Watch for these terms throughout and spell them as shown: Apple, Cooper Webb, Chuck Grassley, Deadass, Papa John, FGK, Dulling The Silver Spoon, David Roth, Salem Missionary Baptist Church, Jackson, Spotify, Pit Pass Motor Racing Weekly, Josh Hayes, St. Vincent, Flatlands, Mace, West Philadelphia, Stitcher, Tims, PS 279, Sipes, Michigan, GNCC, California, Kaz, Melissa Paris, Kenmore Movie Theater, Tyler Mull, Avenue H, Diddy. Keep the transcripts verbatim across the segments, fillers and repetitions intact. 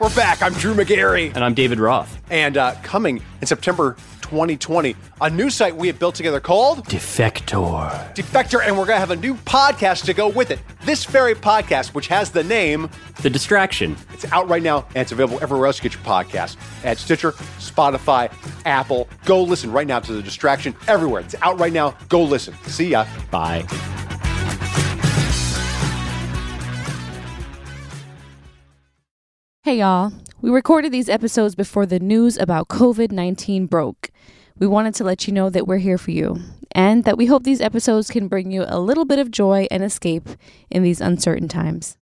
We're back. I'm Drew McGarry. And I'm David Roth. And uh, coming in September twenty twenty, a new site we have built together called... Defector. Defector, and we're going to have a new podcast to go with it. This very podcast, which has the name... The Distraction. It's out right now, and it's available everywhere else you get your podcast. At Stitcher, Spotify, Apple. Go listen right now to The Distraction everywhere. It's out right now. Go listen. See ya. Bye. Hey, y'all. We recorded these episodes before the news about covid nineteen broke. We wanted to let you know that we're here for you and that we hope these episodes can bring you a little bit of joy and escape in these uncertain times.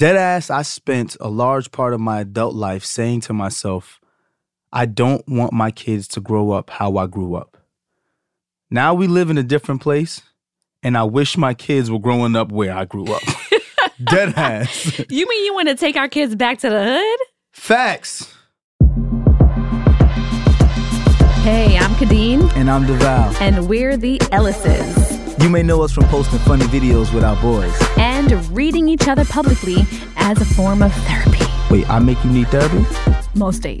Deadass, I spent a large part of my adult life saying to myself, I don't want my kids to grow up how I grew up. Now we live in a different place, and I wish my kids were growing up where I grew up. Deadass. You mean you want to take our kids back to the hood? Facts. Hey, I'm Khadeen. And I'm Devale. And we're the Ellises. You may know us from posting funny videos with our boys. And reading each other publicly as a form of therapy. Wait, I make you need therapy? Most days.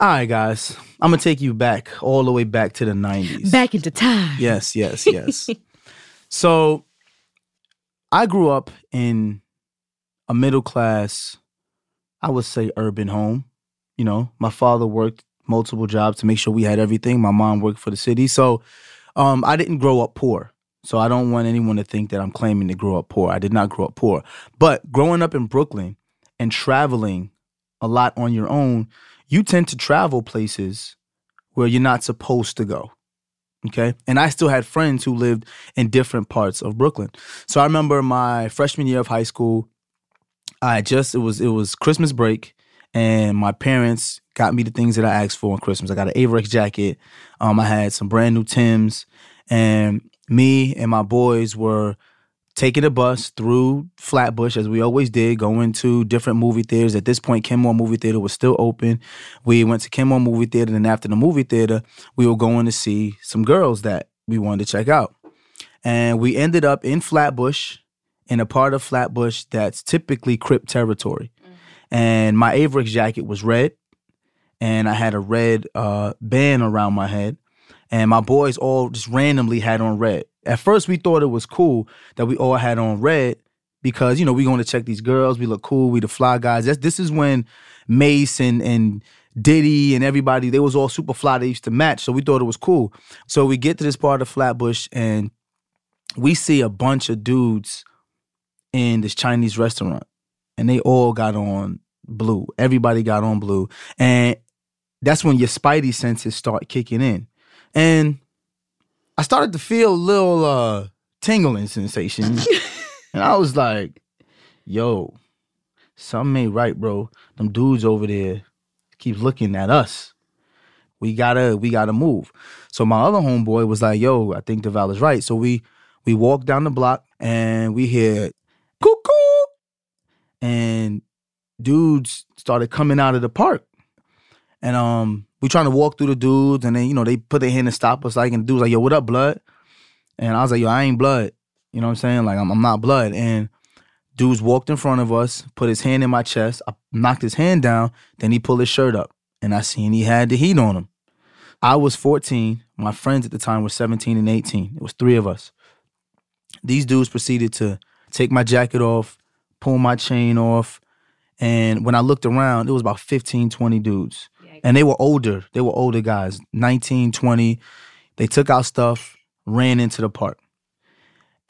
All right, guys, I'm going to take you back, all the way back to the nineties. Back into time. Yes, yes, yes. So I grew up in a middle-class, I would say, urban home. You know, my father worked multiple jobs to make sure we had everything. My mom worked for the city. So um, I didn't grow up poor. So I don't want anyone to think that I'm claiming to grow up poor. I did not grow up poor. But growing up in Brooklyn and traveling a lot on your own, you tend to travel places where you're not supposed to go, okay? And I still had friends who lived in different parts of Brooklyn. So I remember my freshman year of high school, I just, it was it was Christmas break, and my parents got me the things that I asked for on Christmas. I got an Avirex jacket. Um, I had some brand new Tims, and me and my boys were taking a bus through Flatbush, as we always did, going to different movie theaters. At this point, Kenmore Movie Theater was still open. We went to Kenmore Movie Theater, and after the movie theater, we were going to see some girls that we wanted to check out. And we ended up in Flatbush, in a part of Flatbush that's typically Crip territory. Mm-hmm. And my Avirex jacket was red, and I had a red uh, band around my head. And my boys all just randomly had on red. At first, we thought it was cool that we all had on red because, you know, we going to check these girls. We look cool. We the fly guys. That's, this is when Mace and, and Diddy and everybody, they was all super fly. They used to match. So we thought it was cool. So we get to this part of Flatbush, and we see a bunch of dudes in this Chinese restaurant. And they all got on blue. Everybody got on blue. And that's when your spidey senses start kicking in. And I started to feel a little uh, tingling sensation. And I was like, yo, something ain't right, bro. Them dudes over there keep looking at us. We gotta, we gotta move. So my other homeboy was like, yo, I think Deval is right. So we we walk down the block, and we hear cuckoo. And dudes started coming out of the park. And um we trying to walk through the dudes, and then, you know, they put their hand to stop us. Like, and the dude's like, yo, what up, blood? And I was like, yo, I ain't blood. You know what I'm saying? Like, I'm, I'm not blood. And dudes walked in front of us, put his hand in my chest. I knocked his hand down. Then he pulled his shirt up, and I seen he had the heat on him. I was fourteen. My friends at the time were seventeen and eighteen. It was three of us. These dudes proceeded to take my jacket off, pull my chain off. And when I looked around, it was about fifteen, twenty dudes. And they were older. They were older guys, nineteen, twenty. They took our stuff, ran into the park.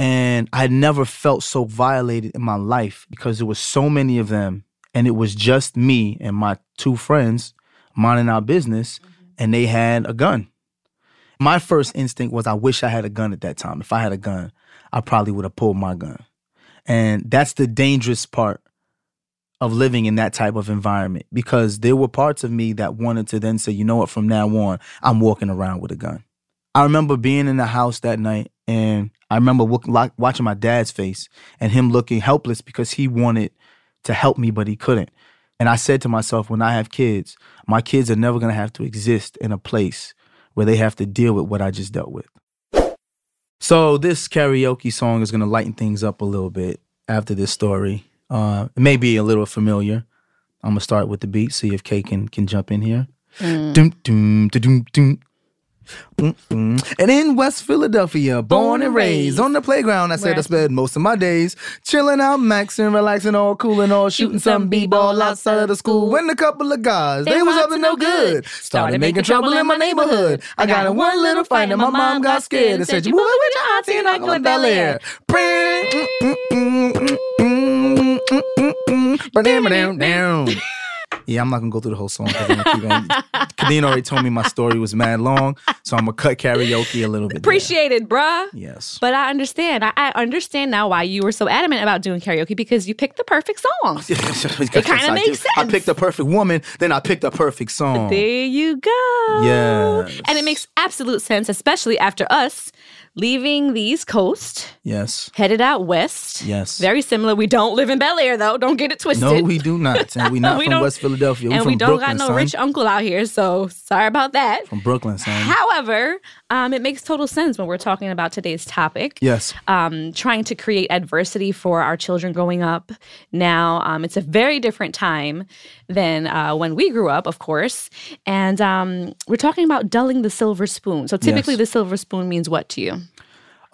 And I had never felt so violated in my life because there was so many of them. And it was just me and my two friends minding our business. Mm-hmm. And they had a gun. My first instinct was, I wish I had a gun at that time. If I had a gun, I probably would have pulled my gun. And that's the dangerous part of living in that type of environment, because there were parts of me that wanted to then say, you know what, from now on, I'm walking around with a gun. I remember being in the house that night, and I remember watching my dad's face and him looking helpless because he wanted to help me, but he couldn't. And I said to myself, when I have kids, my kids are never going to have to exist in a place where they have to deal with what I just dealt with. So this karaoke song is going to lighten things up a little bit after this story. Uh, it may be a little familiar. I'm going to start with the beat, see if Kay can, can jump in here. Mm. Doom, doom, doom, doom. Mm-mm. And in West Philadelphia, born and raised on the playground, I said right. I spent most of my days chilling out, maxing, relaxing, all cool and all, shooting some b-ball outside of school. When a couple of guys, they, they was up to no good, started making trouble in my neighborhood. I got in one little fight and my mom got scared and said, you boy with your auntie and uncle in Bel Air. Yeah, I'm not going to go through the whole song. Khadeen already told me my story was mad long, so I'm going to cut karaoke a little bit. Appreciate it, bruh. Yes. But I understand. I, I understand now why you were so adamant about doing karaoke, because you picked the perfect song. It kind of makes sense. I picked the perfect woman, then I picked the perfect song. But there you go. Yeah. And it makes absolute sense, especially after us leaving the East Coast. Yes. Headed out west. Yes. Very similar. We don't live in Bel Air, though. Don't get it twisted. No, we do not. And we're not we from West Philadelphia. We're and from we don't Brooklyn, got no son. Rich uncle out here, so sorry about that. From Brooklyn, son. However, um, it makes total sense when we're talking about today's topic. Yes. Um, trying to create adversity for our children growing up. Now, um, it's a very different time than uh, when we grew up, of course. And um, we're talking about dulling the silver spoon. So typically yes. the silver spoon means what to you?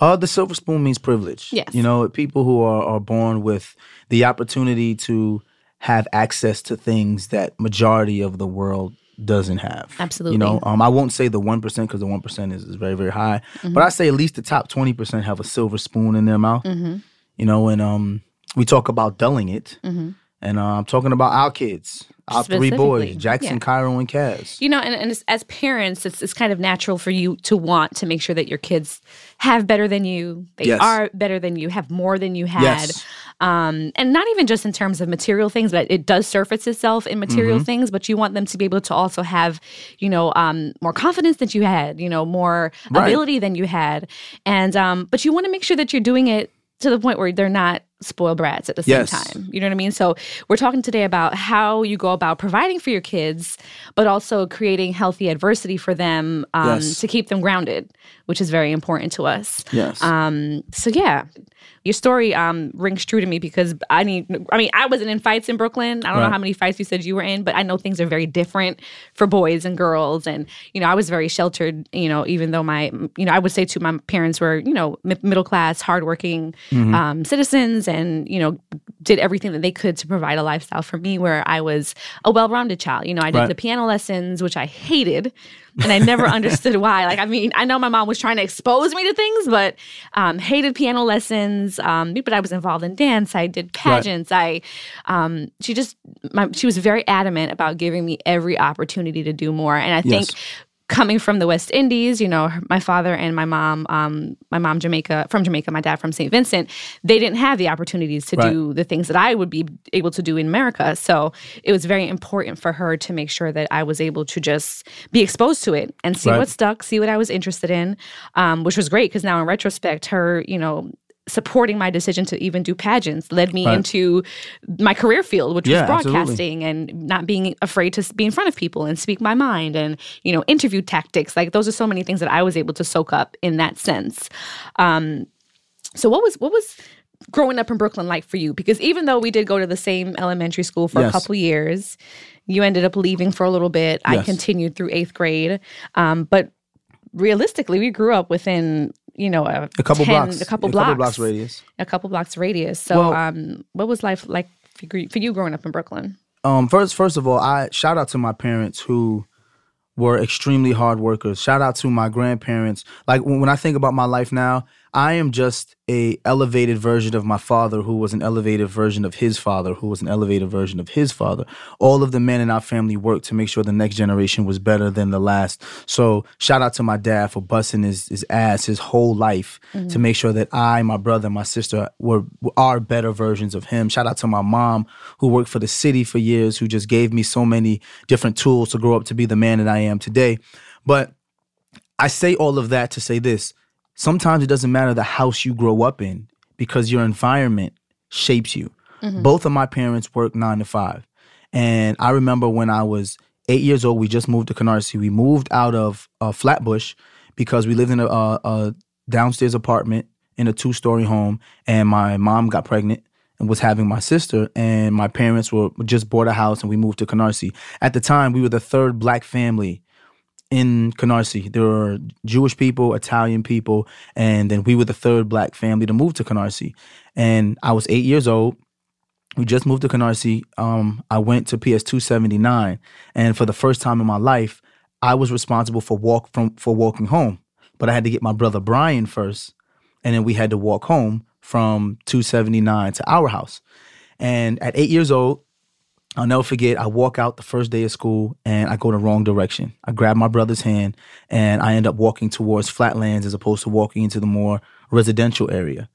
Uh, the silver spoon means privilege. Yes. You know, people who are, are born with the opportunity to have access to things that majority of the world doesn't have. Absolutely. You know, um, I won't say the one percent because the one percent is, is very, very high. Mm-hmm. But I say at least the top twenty percent have a silver spoon in their mouth. Mm-hmm. You know, and um, we talk about dulling it. Mm-hmm. And uh, I'm talking about our kids, our three boys, Jackson, yeah. Cairo, and Kaz. You know, and, and it's, as parents, it's it's kind of natural for you to want to make sure that your kids have better than you, they yes. are better than you, have more than you had. Yes. Um, and not even just in terms of material things, but it does surface itself in material mm-hmm. things, but you want them to be able to also have, you know, um, more confidence than you had, you know, more right. ability than you had. And um, but you want to make sure that you're doing it to the point where they're not spoiled brats at the same yes. time. You know what I mean? So we're talking today about how you go about providing for your kids, but also creating healthy adversity for them um, yes. to keep them grounded, which is very important to us. Yes. Um, so yeah, your story um, rings true to me because I need. I mean, I wasn't in fights in Brooklyn. I don't right. know how many fights you said you were in, but I know things are very different for boys and girls. And you know, I was very sheltered. You know, even though my, you know, I would say too, my parents were, you know, m- middle class, hardworking mm-hmm. um, citizens. And, you know, did everything that they could to provide a lifestyle for me where I was a well-rounded child. You know, I did right. the piano lessons, which I hated, and I never understood why. Like, I mean, I know my mom was trying to expose me to things, but um, hated piano lessons. Um, but I was involved in dance. I did pageants. Right. I um, she just my, she was very adamant about giving me every opportunity to do more. And I yes. think coming from the West Indies, you know, my father and my mom, um, my mom Jamaica from Jamaica, my dad from Saint Vincent, they didn't have the opportunities to right. do the things that I would be able to do in America. So it was very important for her to make sure that I was able to just be exposed to it and see right. what stuck, see what I was interested in, um, which was great because now in retrospect, her, you know, supporting my decision to even do pageants led me right. into my career field, which yeah, was broadcasting absolutely. And not being afraid to be in front of people and speak my mind and, you know, interview tactics. Like those are so many things that I was able to soak up in that sense. Um, so what was what was growing up in Brooklyn like for you? Because even though we did go to the same elementary school for yes. a couple years, you ended up leaving for a little bit. Yes. I continued through eighth grade. Um, but realistically, we grew up within you know, a, a couple ten, blocks, a couple a blocks, couple blocks radius, a couple blocks radius. So, well, um, what was life like for you, for you growing up in Brooklyn? Um, first, first of all, I shout out to my parents who were extremely hard workers. Shout out to my grandparents. Like when, when I think about my life now, I am just a elevated version of my father, who was an elevated version of his father, who was an elevated version of his father. All of the men in our family worked to make sure the next generation was better than the last. So shout out to my dad for busting his, his ass his whole life mm-hmm. to make sure that I, my brother, and my sister were are better versions of him. Shout out to my mom, who worked for the city for years, who just gave me so many different tools to grow up to be the man that I am today. But I say all of that to say this. Sometimes it doesn't matter the house you grow up in, because your environment shapes you. Mm-hmm. Both of my parents worked nine to five. And I remember when I was eight years old, we just moved to Canarsie. We moved out of uh, Flatbush because we lived in a, a, a downstairs apartment in a two-story home. And my mom got pregnant and was having my sister. And my parents were just bought a house and we moved to Canarsie. At the time, we were the third black family in Canarsie. There were Jewish people, Italian people, and then we were the third black family to move to Canarsie. And I was eight years old. We just moved to Canarsie. Um, I went to P S two seventy-nine, and for the first time in my life, I was responsible for walk from for walking home. But I had to get my brother Brian first, and then we had to walk home from two seventy-nine to our house. And at eight years old, I'll never forget, I walk out the first day of school and I go the wrong direction. I grab my brother's hand and I end up walking towards Flatlands as opposed to walking into the more residential area.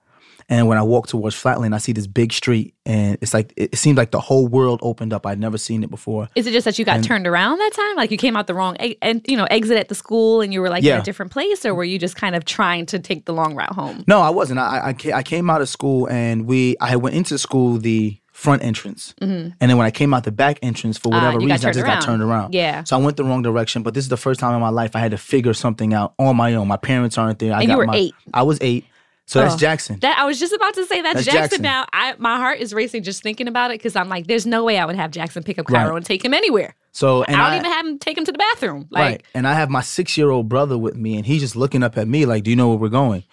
And when I walk towards Flatland, I see this big street and it's like, it seemed like the whole world opened up. I'd never seen it before. Is it just that you got and, turned around that time? Like you came out the wrong, and you know, exit at the school and you were like yeah. in a different place, or were you just kind of trying to take the long route home? No, I wasn't. I, I, I came out of school and we, I went into school the front entrance. Mm-hmm. And then when I came out the back entrance, for whatever uh, reason, I just around. got turned around. Yeah. So I went the wrong direction. But this is the first time in my life I had to figure something out on my own. My parents aren't there. I and got you were my, eight. I was eight. So oh, that's Jackson. That I was just about to say, that's, that's Jackson. Jackson now. I, my heart is racing just thinking about it because I'm like, there's no way I would have Jackson pick up Cairo right. and take him anywhere. So and I don't I, even have him take him to the bathroom. Like, right. And I have my six-year-old brother with me, and he's just looking up at me like, do you know where we're going?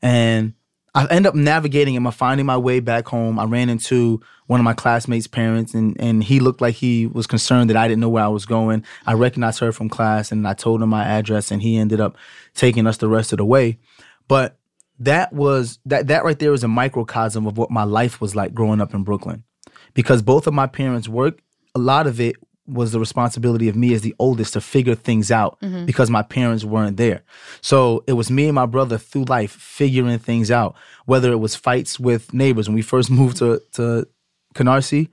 And I end up navigating him. I'm finding my way back home. I ran into one of my classmates' parents, and, and he looked like he was concerned that I didn't know where I was going. I recognized her from class, and I told him my address, and he ended up taking us the rest of the way. But that was that that right there was a microcosm of what my life was like growing up in Brooklyn, because both of my parents worked. A lot of it was the responsibility of me as the oldest to figure things out mm-hmm. because my parents weren't there. So it was me and my brother through life figuring things out, whether it was fights with neighbors. When we first moved to, to Canarsie,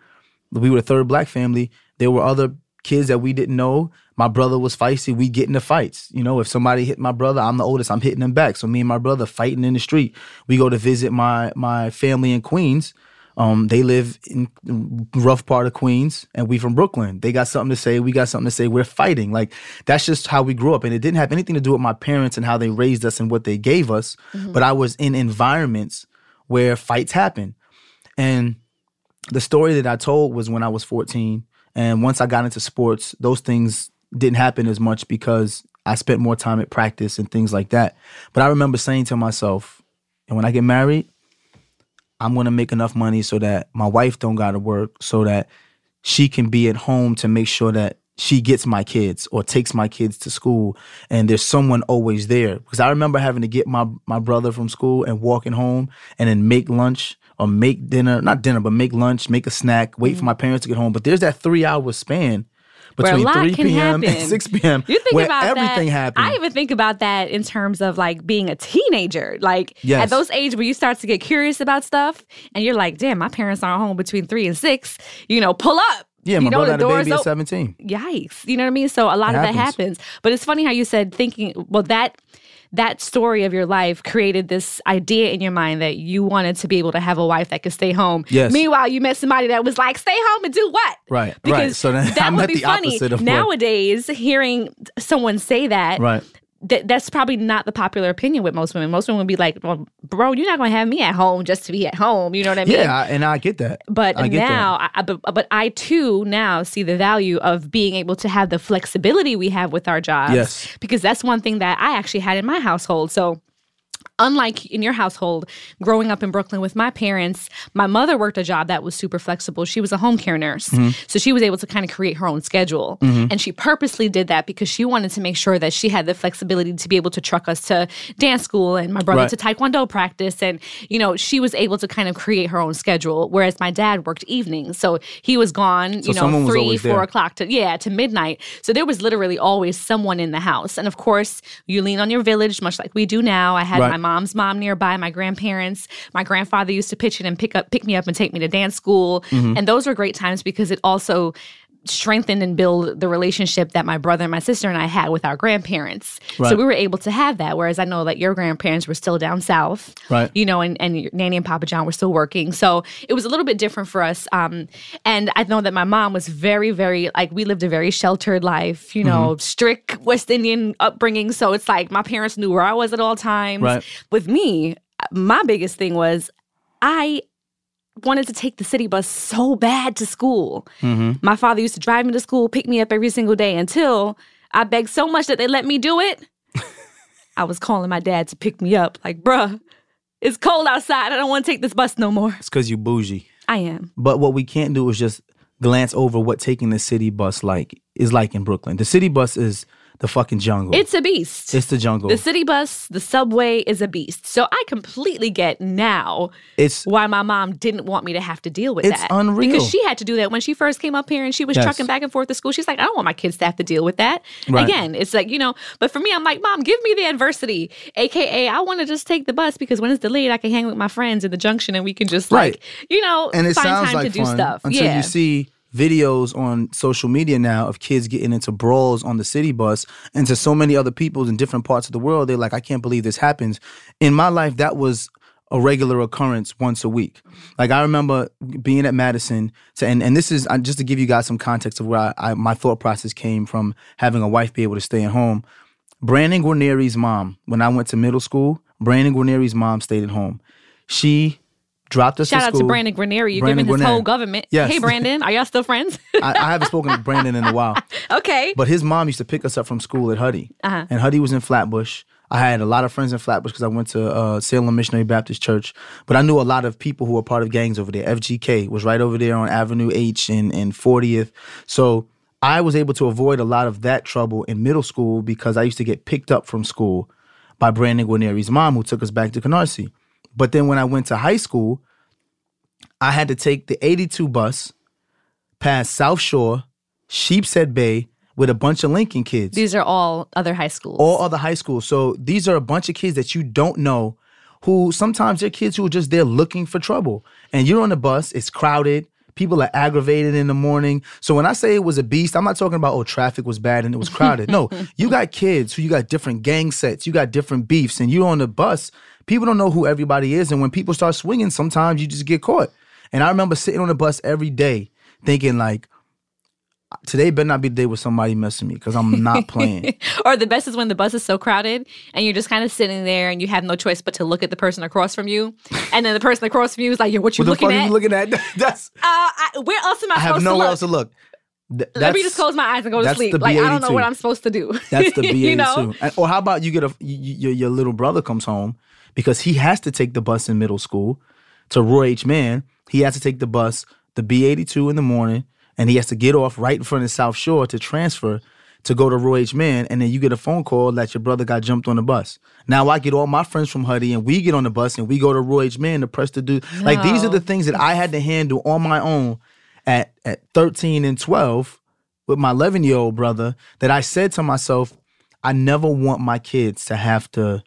we were the third black family. There were other kids that we didn't know. My brother was feisty. We get into fights. You know, if somebody hit my brother, I'm the oldest. I'm hitting them back. So me and my brother fighting in the street. We go to visit my my family in Queens. Um, they live in rough part of Queens, and we from Brooklyn. They got something to say. We got something to say. We're fighting. Like, that's just how we grew up. And it didn't have anything to do with my parents and how they raised us and what they gave us. Mm-hmm. But I was in environments where fights happen. And the story that I told was when I was fourteen. And once I got into sports, those things didn't happen as much because I spent more time at practice and things like that. But I remember saying to myself, and when I get married, I'm going to make enough money so that my wife don't got to work, so that she can be at home to make sure that she gets my kids or takes my kids to school and there's someone always there. Because I remember having to get my, my brother from school and walking home and then make lunch or make dinner, not dinner, but make lunch, make a snack, wait mm-hmm. for my parents to get home. But there's that three-hour span between three p.m. and six p.m. You think about that. Everything happened. I even think about that in terms of like being a teenager. Like yes. at those age where you start to get curious about stuff and you're like, damn, my parents aren't home between three and six. You know, pull up. Yeah, my you know, brother had a baby at seventeen. Yikes. You know what I mean? So a lot it of happens. that happens. But it's funny how you said thinking, well, that... that story of your life created this idea in your mind that you wanted to be able to have a wife that could stay home. Yes. Meanwhile, you met somebody that was like, stay home and do what? Right, because right. So then, that I'm would be the funny. Nowadays, what? Hearing someone say that, right. th- that's probably not the popular opinion with most women. Most women would be like, well, bro, you're not going to have me at home just to be at home. You know what I mean? Yeah, I, and I get that. But I get now, that. I, but, but I too now see the value of being able to have the flexibility we have with our jobs. Yes. Because that's one thing that I actually had in my household. So unlike in your household, growing up in Brooklyn with my parents, my mother worked a job that was super flexible. She was a home care nurse. Mm-hmm. So she was able to kind of create her own schedule. Mm-hmm. And she purposely did that because she wanted to make sure that she had the flexibility to be able to truck us to dance school and my brother right. to taekwondo practice. And, you know, she was able to kind of create her own schedule, whereas my dad worked evenings. So he was gone, so you know, three, four there. o'clock to, yeah, to midnight. So there was literally always someone in the house. And, of course, you lean on your village, much like we do now. I had right. my mom's mom nearby, my grandparents. My grandfather used to pitch in and pick up, pick me up and take me to dance school. Mm-hmm. And those were great times because it also strengthened and build the relationship that my brother and my sister and I had with our grandparents. Right. So we were able to have that, whereas I know that your grandparents were still down south, right. you know, and, and Nanny and Papa John were still working. So it was a little bit different for us. Um, and I know that my mom was very, very, like, we lived a very sheltered life, you know, mm-hmm. strict West Indian upbringing. So it's like my parents knew where I was at all times. Right. With me, my biggest thing was I wanted to take the city bus so bad to school. Mm-hmm. My father used to drive me to school, pick me up every single day until I begged so much that they let me do it. I was calling my dad to pick me up. Like, bruh, it's cold outside. I don't want to take this bus no more. It's because you bougie. I am. But what we can't do is just glance over what taking the city bus like is like in Brooklyn. The city bus is the fucking jungle. It's a beast. It's the jungle. The city bus, the subway is a beast. So I completely get now it's, why my mom didn't want me to have to deal with it's that. It's unreal. Because she had to do that when she first came up here and she was yes. trucking back and forth to school. She's like, I don't want my kids to have to deal with that. Right. Again, it's like, you know, but for me, I'm like, Mom, give me the adversity. A K A, I want to just take the bus because when it's delayed, I can hang with my friends in the junction and we can just right. like, you know, and it find sounds time like to do stuff. Until yeah. you see videos on social media now of kids getting into brawls on the city bus, and to so many other people in different parts of the world, they're like, I can't believe this happens. In my life, that was a regular occurrence once a week. Like, I remember being at Madison, to, and, and this is, uh, just to give you guys some context of where I, I, my thought process came from having a wife be able to stay at home. Brandon Guarneri's mom, when I went to middle school, Brandon Guarneri's mom stayed at home. She dropped us Shout to out school. to Brandon Guarneri. You're Brandon giving his Guarneri. whole government. Yes. Hey, Brandon. Are y'all still friends? I, I haven't spoken to Brandon in a while. Okay. But his mom used to pick us up from school at Huddy. Uh-huh. And Huddy was in Flatbush. I had a lot of friends in Flatbush because I went to uh, Salem Missionary Baptist Church. But I knew a lot of people who were part of gangs over there. F G K was right over there on Avenue H and, and fortieth. So I was able to avoid a lot of that trouble in middle school because I used to get picked up from school by Brandon Guarneri's mom, who took us back to Canarsie. But then when I went to high school, I had to take the eighty-two bus past South Shore, Sheepshead Bay, with a bunch of Lincoln kids. These are all other high schools. All other high schools. So these are a bunch of kids that you don't know, who sometimes they're kids who are just there looking for trouble. And you're on the bus, it's crowded, people are aggravated in the morning. So when I say it was a beast, I'm not talking about, oh, traffic was bad and it was crowded. No, you got kids who you got different gang sets, you got different beefs, and you're on the bus. People don't know who everybody is, and when people start swinging, sometimes you just get caught. And I remember sitting on the bus every day thinking, like, today better not be the day where somebody messes with me because I'm not playing. Or the best is when the bus is so crowded and you're just kind of sitting there and you have no choice but to look at the person across from you. And then the person across from you is like, yeah, what you what looking at? What the fuck are you looking at? That's, uh, I, where else am I, I supposed to look? I have nowhere else to look. Th- Let me just close my eyes and go to sleep. Like, I don't know what I'm supposed to do. That's the B eighty-two. You know? And, or how about you get a, you, your, your little brother comes home, because he has to take the bus in middle school to Roy H. Mann. He has to take the bus, the B eighty-two in the morning, and he has to get off right in front of South Shore to transfer to go to Roy H. Mann, and then you get a phone call that your brother got jumped on the bus. Now I get all my friends from Huddy, and we get on the bus, and we go to Roy H. Mann to press the dude. No. Like, these are the things that I had to handle on my own at, at thirteen and twelve with my eleven-year-old brother, that I said to myself, I never want my kids to have to...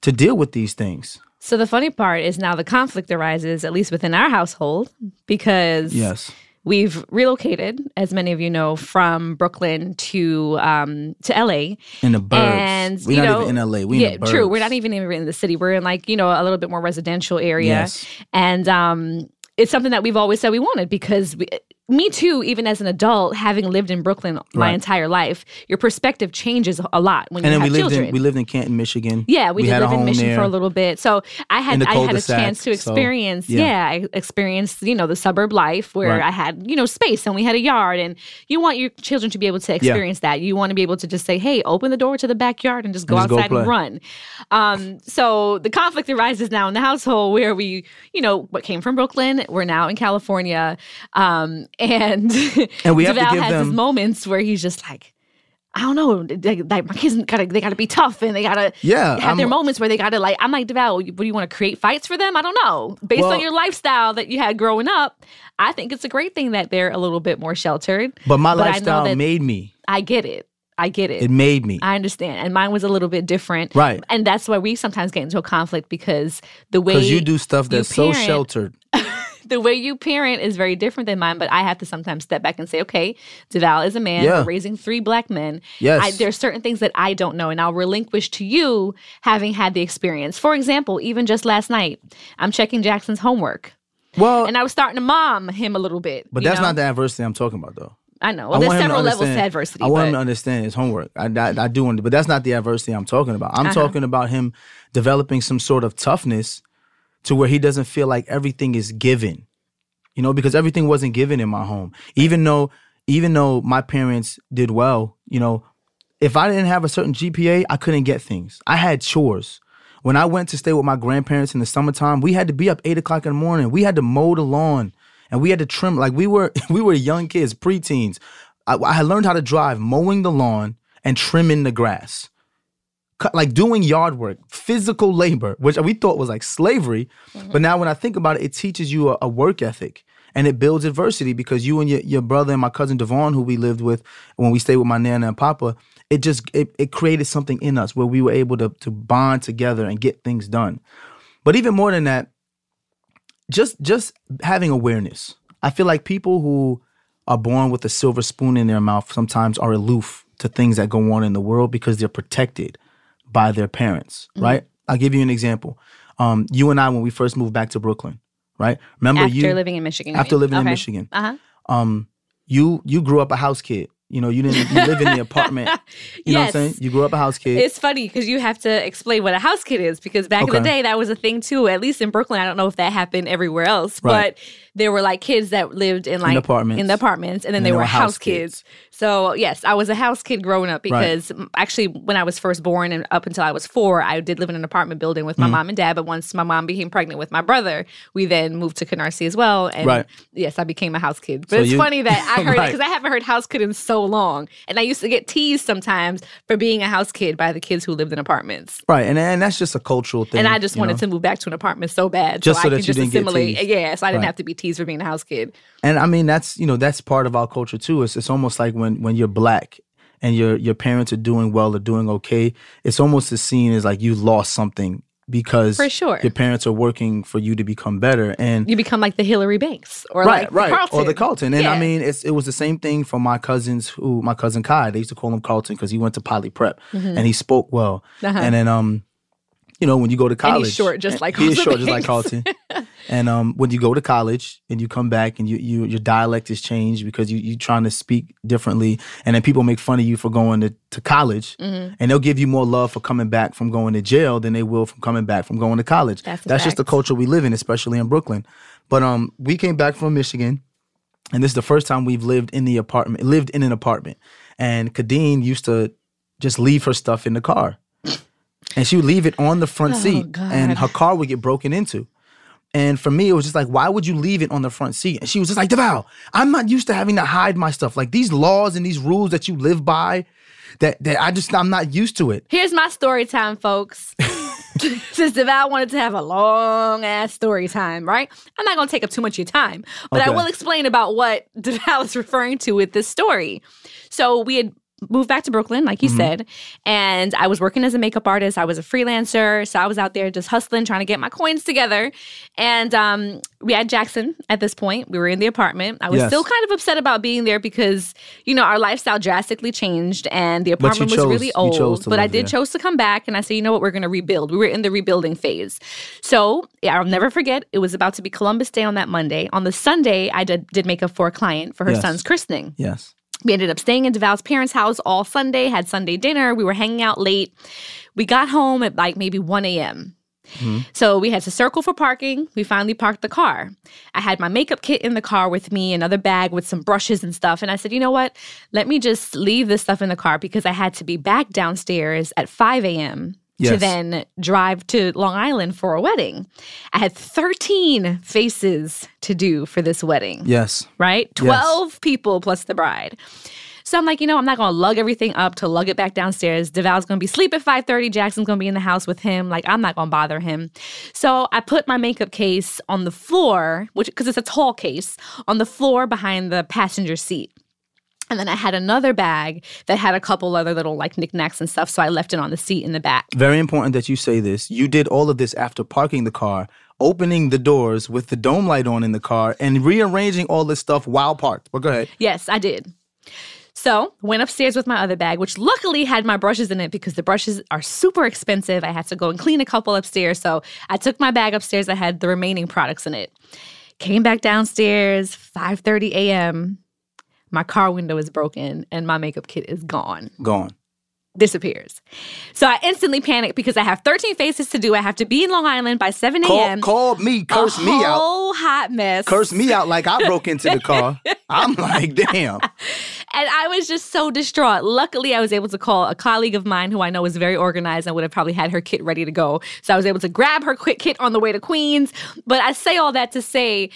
to deal with these things. So the funny part is now the conflict arises, at least within our household, because yes. we've relocated, as many of you know, from Brooklyn to um, to L A In the burbs. And, we're you not know, even in L A. We're yeah, in the burbs. True. We're not even in the city. We're in, like, you know, a little bit more residential area. Yes. And um, it's something that we've always said we wanted because we, me too, even as an adult, having lived in Brooklyn my right. entire life, your perspective changes a lot when and you then have we lived children. In, we lived in Canton, Michigan. Yeah, we, we did live in Michigan there. for a little bit. So I had I had a chance to experience, so, yeah. yeah, I experienced, you know, the suburb life where right. I had, you know, space and we had a yard. And you want your children to be able to experience yeah. that. You want to be able to just say, hey, open the door to the backyard and just go and just outside go and run. Um, so the conflict arises now in the household where we, you know, what came from Brooklyn, we're now in California. Um, And, and we have Devale to give has them- his moments where he's just like, I don't know, like, like my kids gotta they gotta be tough and they gotta yeah, have I'm, their moments where they gotta like I'm like Devale, what do you want to create fights for them? I don't know. Based well, on your lifestyle that you had growing up, I think it's a great thing that they're a little bit more sheltered. But my but lifestyle made me. I get it. I get it. It made me. I understand. And mine was a little bit different. Right. And that's why we sometimes get into a conflict because the way Because you do stuff that's parent, so sheltered. The way you parent is very different than mine, but I have to sometimes step back and say, okay, Devale is a man yeah. raising three black men. Yes. I, there are certain things that I don't know, and I'll relinquish to you having had the experience. For example, even just last night, I'm checking Jackson's homework. Well, and I was starting to mom him a little bit. But that's know? not the adversity I'm talking about, though. I know. Well, I there's several to levels to adversity. I want but. him to understand his homework. I, I, I do want to, but that's not the adversity I'm talking about. I'm uh-huh. talking about him developing some sort of toughness to where he doesn't feel like everything is given, you know, because everything wasn't given in my home. Even though, even though my parents did well, you know, if I didn't have a certain G P A, I couldn't get things. I had chores. When I went to stay with my grandparents in the summertime, we had to be up eight o'clock in the morning. We had to mow the lawn, and we had to trim. Like we were, we were young kids, preteens. I, I had learned how to drive, mowing the lawn and trimming the grass. Like doing yard work, physical labor, which we thought was like slavery. Mm-hmm. But now when I think about it, it teaches you a, a work ethic and it builds adversity because you and your, your brother and my cousin Devon, who we lived with when we stayed with my Nana and Papa, it just it, it created something in us where we were able to, to bond together and get things done. But even more than that, just just having awareness. I feel like people who are born with a silver spoon in their mouth sometimes are aloof to things that go on in the world because they're protected by their parents, right? Mm-hmm. I'll give you an example. Um, you and I, when we first moved back to Brooklyn, right? Remember after you- After living in Michigan. After living okay. in Michigan. Uh-huh. Um, you you grew up a house kid. You know, you didn't you live in the apartment. You yes. know what I'm saying? You grew up a house kid. It's funny because you have to explain what a house kid is because back okay. in the day, that was a thing too. At least in Brooklyn, I don't know if that happened everywhere else, right. but there were like kids that lived in like in the apartments, in the apartments and then and they, they were, were house kids. kids. So yes, I was a house kid growing up because right. actually when I was first born and up until I was four, I did live in an apartment building with my mm-hmm. mom and dad. But once my mom became pregnant with my brother, we then moved to Canarsie as well. And right. yes, I became a house kid. But so it's you, funny that I heard right. it because I haven't heard house kid in so long. And I used to get teased sometimes for being a house kid by the kids who lived in apartments. Right. And and that's just a cultural thing. And I just wanted know? to move back to an apartment so bad. Just so, so that I could you just didn't assimilate. Get teased. Yeah. So I didn't right. have to be teased for being a house kid. And I mean, that's, you know, that's part of our culture too. It's it's almost like when, when you're black and your, your parents are doing well or doing okay, it's almost as seen as like you lost something because for sure. your parents are working for you to become better. And you become like the Hillary Banks or right, like right. the Carlton. Or the Carlton. And yeah. I mean, it's, it was the same thing for my cousins, who my cousin Kai. They used to call him Carlton because he went to poly prep mm-hmm. and he spoke well. Uh-huh. And then, um, you know, when you go to college. And he's short just like Carlton. He is short just like Carlton. And um, when you go to college and you come back and you, you your dialect is changed because you, you're trying to speak differently. And then people make fun of you for going to, to college. Mm-hmm. And they'll give you more love for coming back from going to jail than they will from coming back from going to college. That's, That's just the culture we live in, especially in Brooklyn. But um, we came back from Michigan. And this is the first time we've lived in the apartment, lived in an apartment. And Khadeen used to just leave her stuff in the car. And she would leave it on the front oh, seat. God. And her car would get broken into. And for me, it was just like, why would you leave it on the front seat? And she was just like, Devale, I'm not used to having to hide my stuff. Like these laws and these rules that you live by, that, that I just, I'm not used to it. Here's my story time, folks. Since Devale wanted to have a long ass story time, right? I'm not going to take up too much of your time, but okay. I will explain about what Devale is referring to with this story. So we had moved back to Brooklyn, like you mm-hmm. said, and I was working as a makeup artist. I was a freelancer, so I was out there just hustling, trying to get my coins together. And um, we had Jackson at this point. We were in the apartment. I was yes. still kind of upset about being there because, you know, our lifestyle drastically changed, and the apartment was chose, really old. But I did there. chose to come back, and I said, you know what, we're going to rebuild. We were in the rebuilding phase. So yeah, I'll never forget, it was about to be Columbus Day on that Monday. On the Sunday, I did, did makeup for a client for her yes. son's christening. Yes. We ended up staying in Devale's parents' house all Sunday, had Sunday dinner. We were hanging out late. We got home at like maybe one a.m. Mm-hmm. So we had to circle for parking. We finally parked the car. I had my makeup kit in the car with me, another bag with some brushes and stuff. And I said, you know what? Let me just leave this stuff in the car because I had to be back downstairs at five a.m. Yes. to then drive to Long Island for a wedding. I had thirteen faces to do for this wedding. Yes. Right? twelve yes. people plus the bride. So I'm like, you know, I'm not going to lug everything up to lug it back downstairs. Devale's going to be asleep at five thirty. Jackson's going to be in the house with him. Like, I'm not going to bother him. So I put my makeup case on the floor, which because it's a tall case, on the floor behind the passenger seat. And then I had another bag that had a couple other little, like, knickknacks and stuff, so I left it on the seat in the back. Very important that you say this. You did all of this after parking the car, opening the doors with the dome light on in the car, and rearranging all this stuff while parked. Well, go ahead. Yes, I did. So went upstairs with my other bag, which luckily had my brushes in it because the brushes are super expensive. I had to go and clean a couple upstairs. So I took my bag upstairs. I had the remaining products in it. Came back downstairs, five thirty a.m., my car window is broken, and my makeup kit is gone. Gone. Disappears. So I instantly panic because I have thirteen faces to do. I have to be in Long Island by seven a.m. Call, call me. Curse me out. A whole hot mess. Curse me out like I broke into the car. I'm like, damn. And I was just so distraught. Luckily, I was able to call a colleague of mine who I know is very organized and would have probably had her kit ready to go. So I was able to grab her quick kit on the way to Queens. But I say all that to say,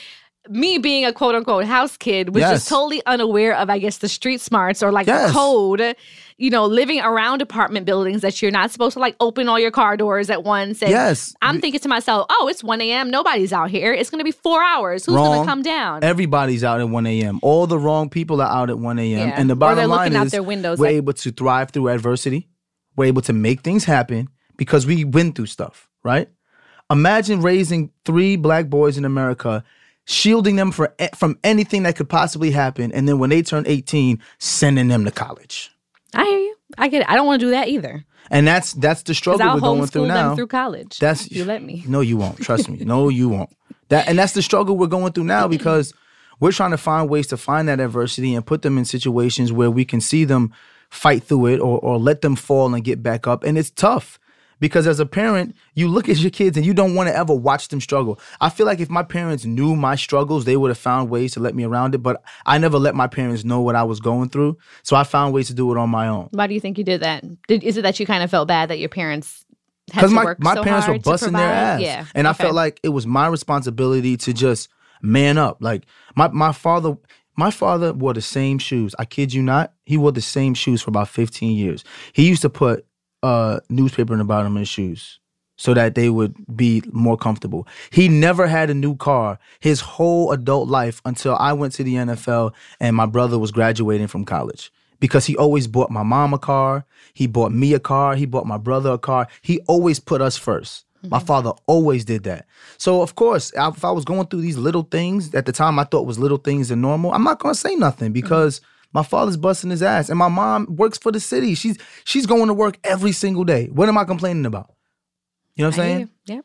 me being a quote-unquote house kid was yes. just totally unaware of, I guess, the street smarts or, like, yes. the code, you know, living around apartment buildings that you're not supposed to, like, open all your car doors at once. And yes. I'm thinking to myself, oh, it's one a.m. Nobody's out here. It's going to be four hours. Who's going to come down? Everybody's out at one a m. All the wrong people are out at one a m. Yeah. And the bottom line is their windows, we're like, able to thrive through adversity. We're able to make things happen because we went through stuff, right? Imagine raising three black boys in America, shielding them for, from anything that could possibly happen, and then when they turn eighteen, sending them to college. I hear you. I get it. I don't want to do that either. And that's that's the struggle we're going through now. I'll homeschool them through college. That's, you let me. No, you won't. Trust me. No, you won't. That and that's the struggle we're going through now because we're trying to find ways to find that adversity and put them in situations where we can see them fight through it or or let them fall and get back up. And it's tough. Because as a parent, you look at your kids and you don't want to ever watch them struggle. I feel like if my parents knew my struggles, they would have found ways to let me around it. But I never let my parents know what I was going through. So I found ways to do it on my own. Why do you think you did that? Did, is it that you kind of felt bad that your parents had to my, work my so hard? Because my parents were busting their ass. Yeah. And okay. I felt like it was my responsibility to just man up. Like my, my father... My father wore the same shoes. I kid you not. He wore the same shoes for about fifteen years. He used to put Uh, newspaper in the bottom of his shoes so that they would be more comfortable. He never had a new car his whole adult life until I went to the N F L and my brother was graduating from college because he always bought my mom a car. He bought me a car. He bought my brother a car. He always put us first. Mm-hmm. My father always did that. So, of course, I, if I was going through these little things at the time I thought was little things and normal, I'm not going to say nothing because mm-hmm. my father's busting his ass, and my mom works for the city. She's she's going to work every single day. What am I complaining about? You know what I'm saying? Yeah.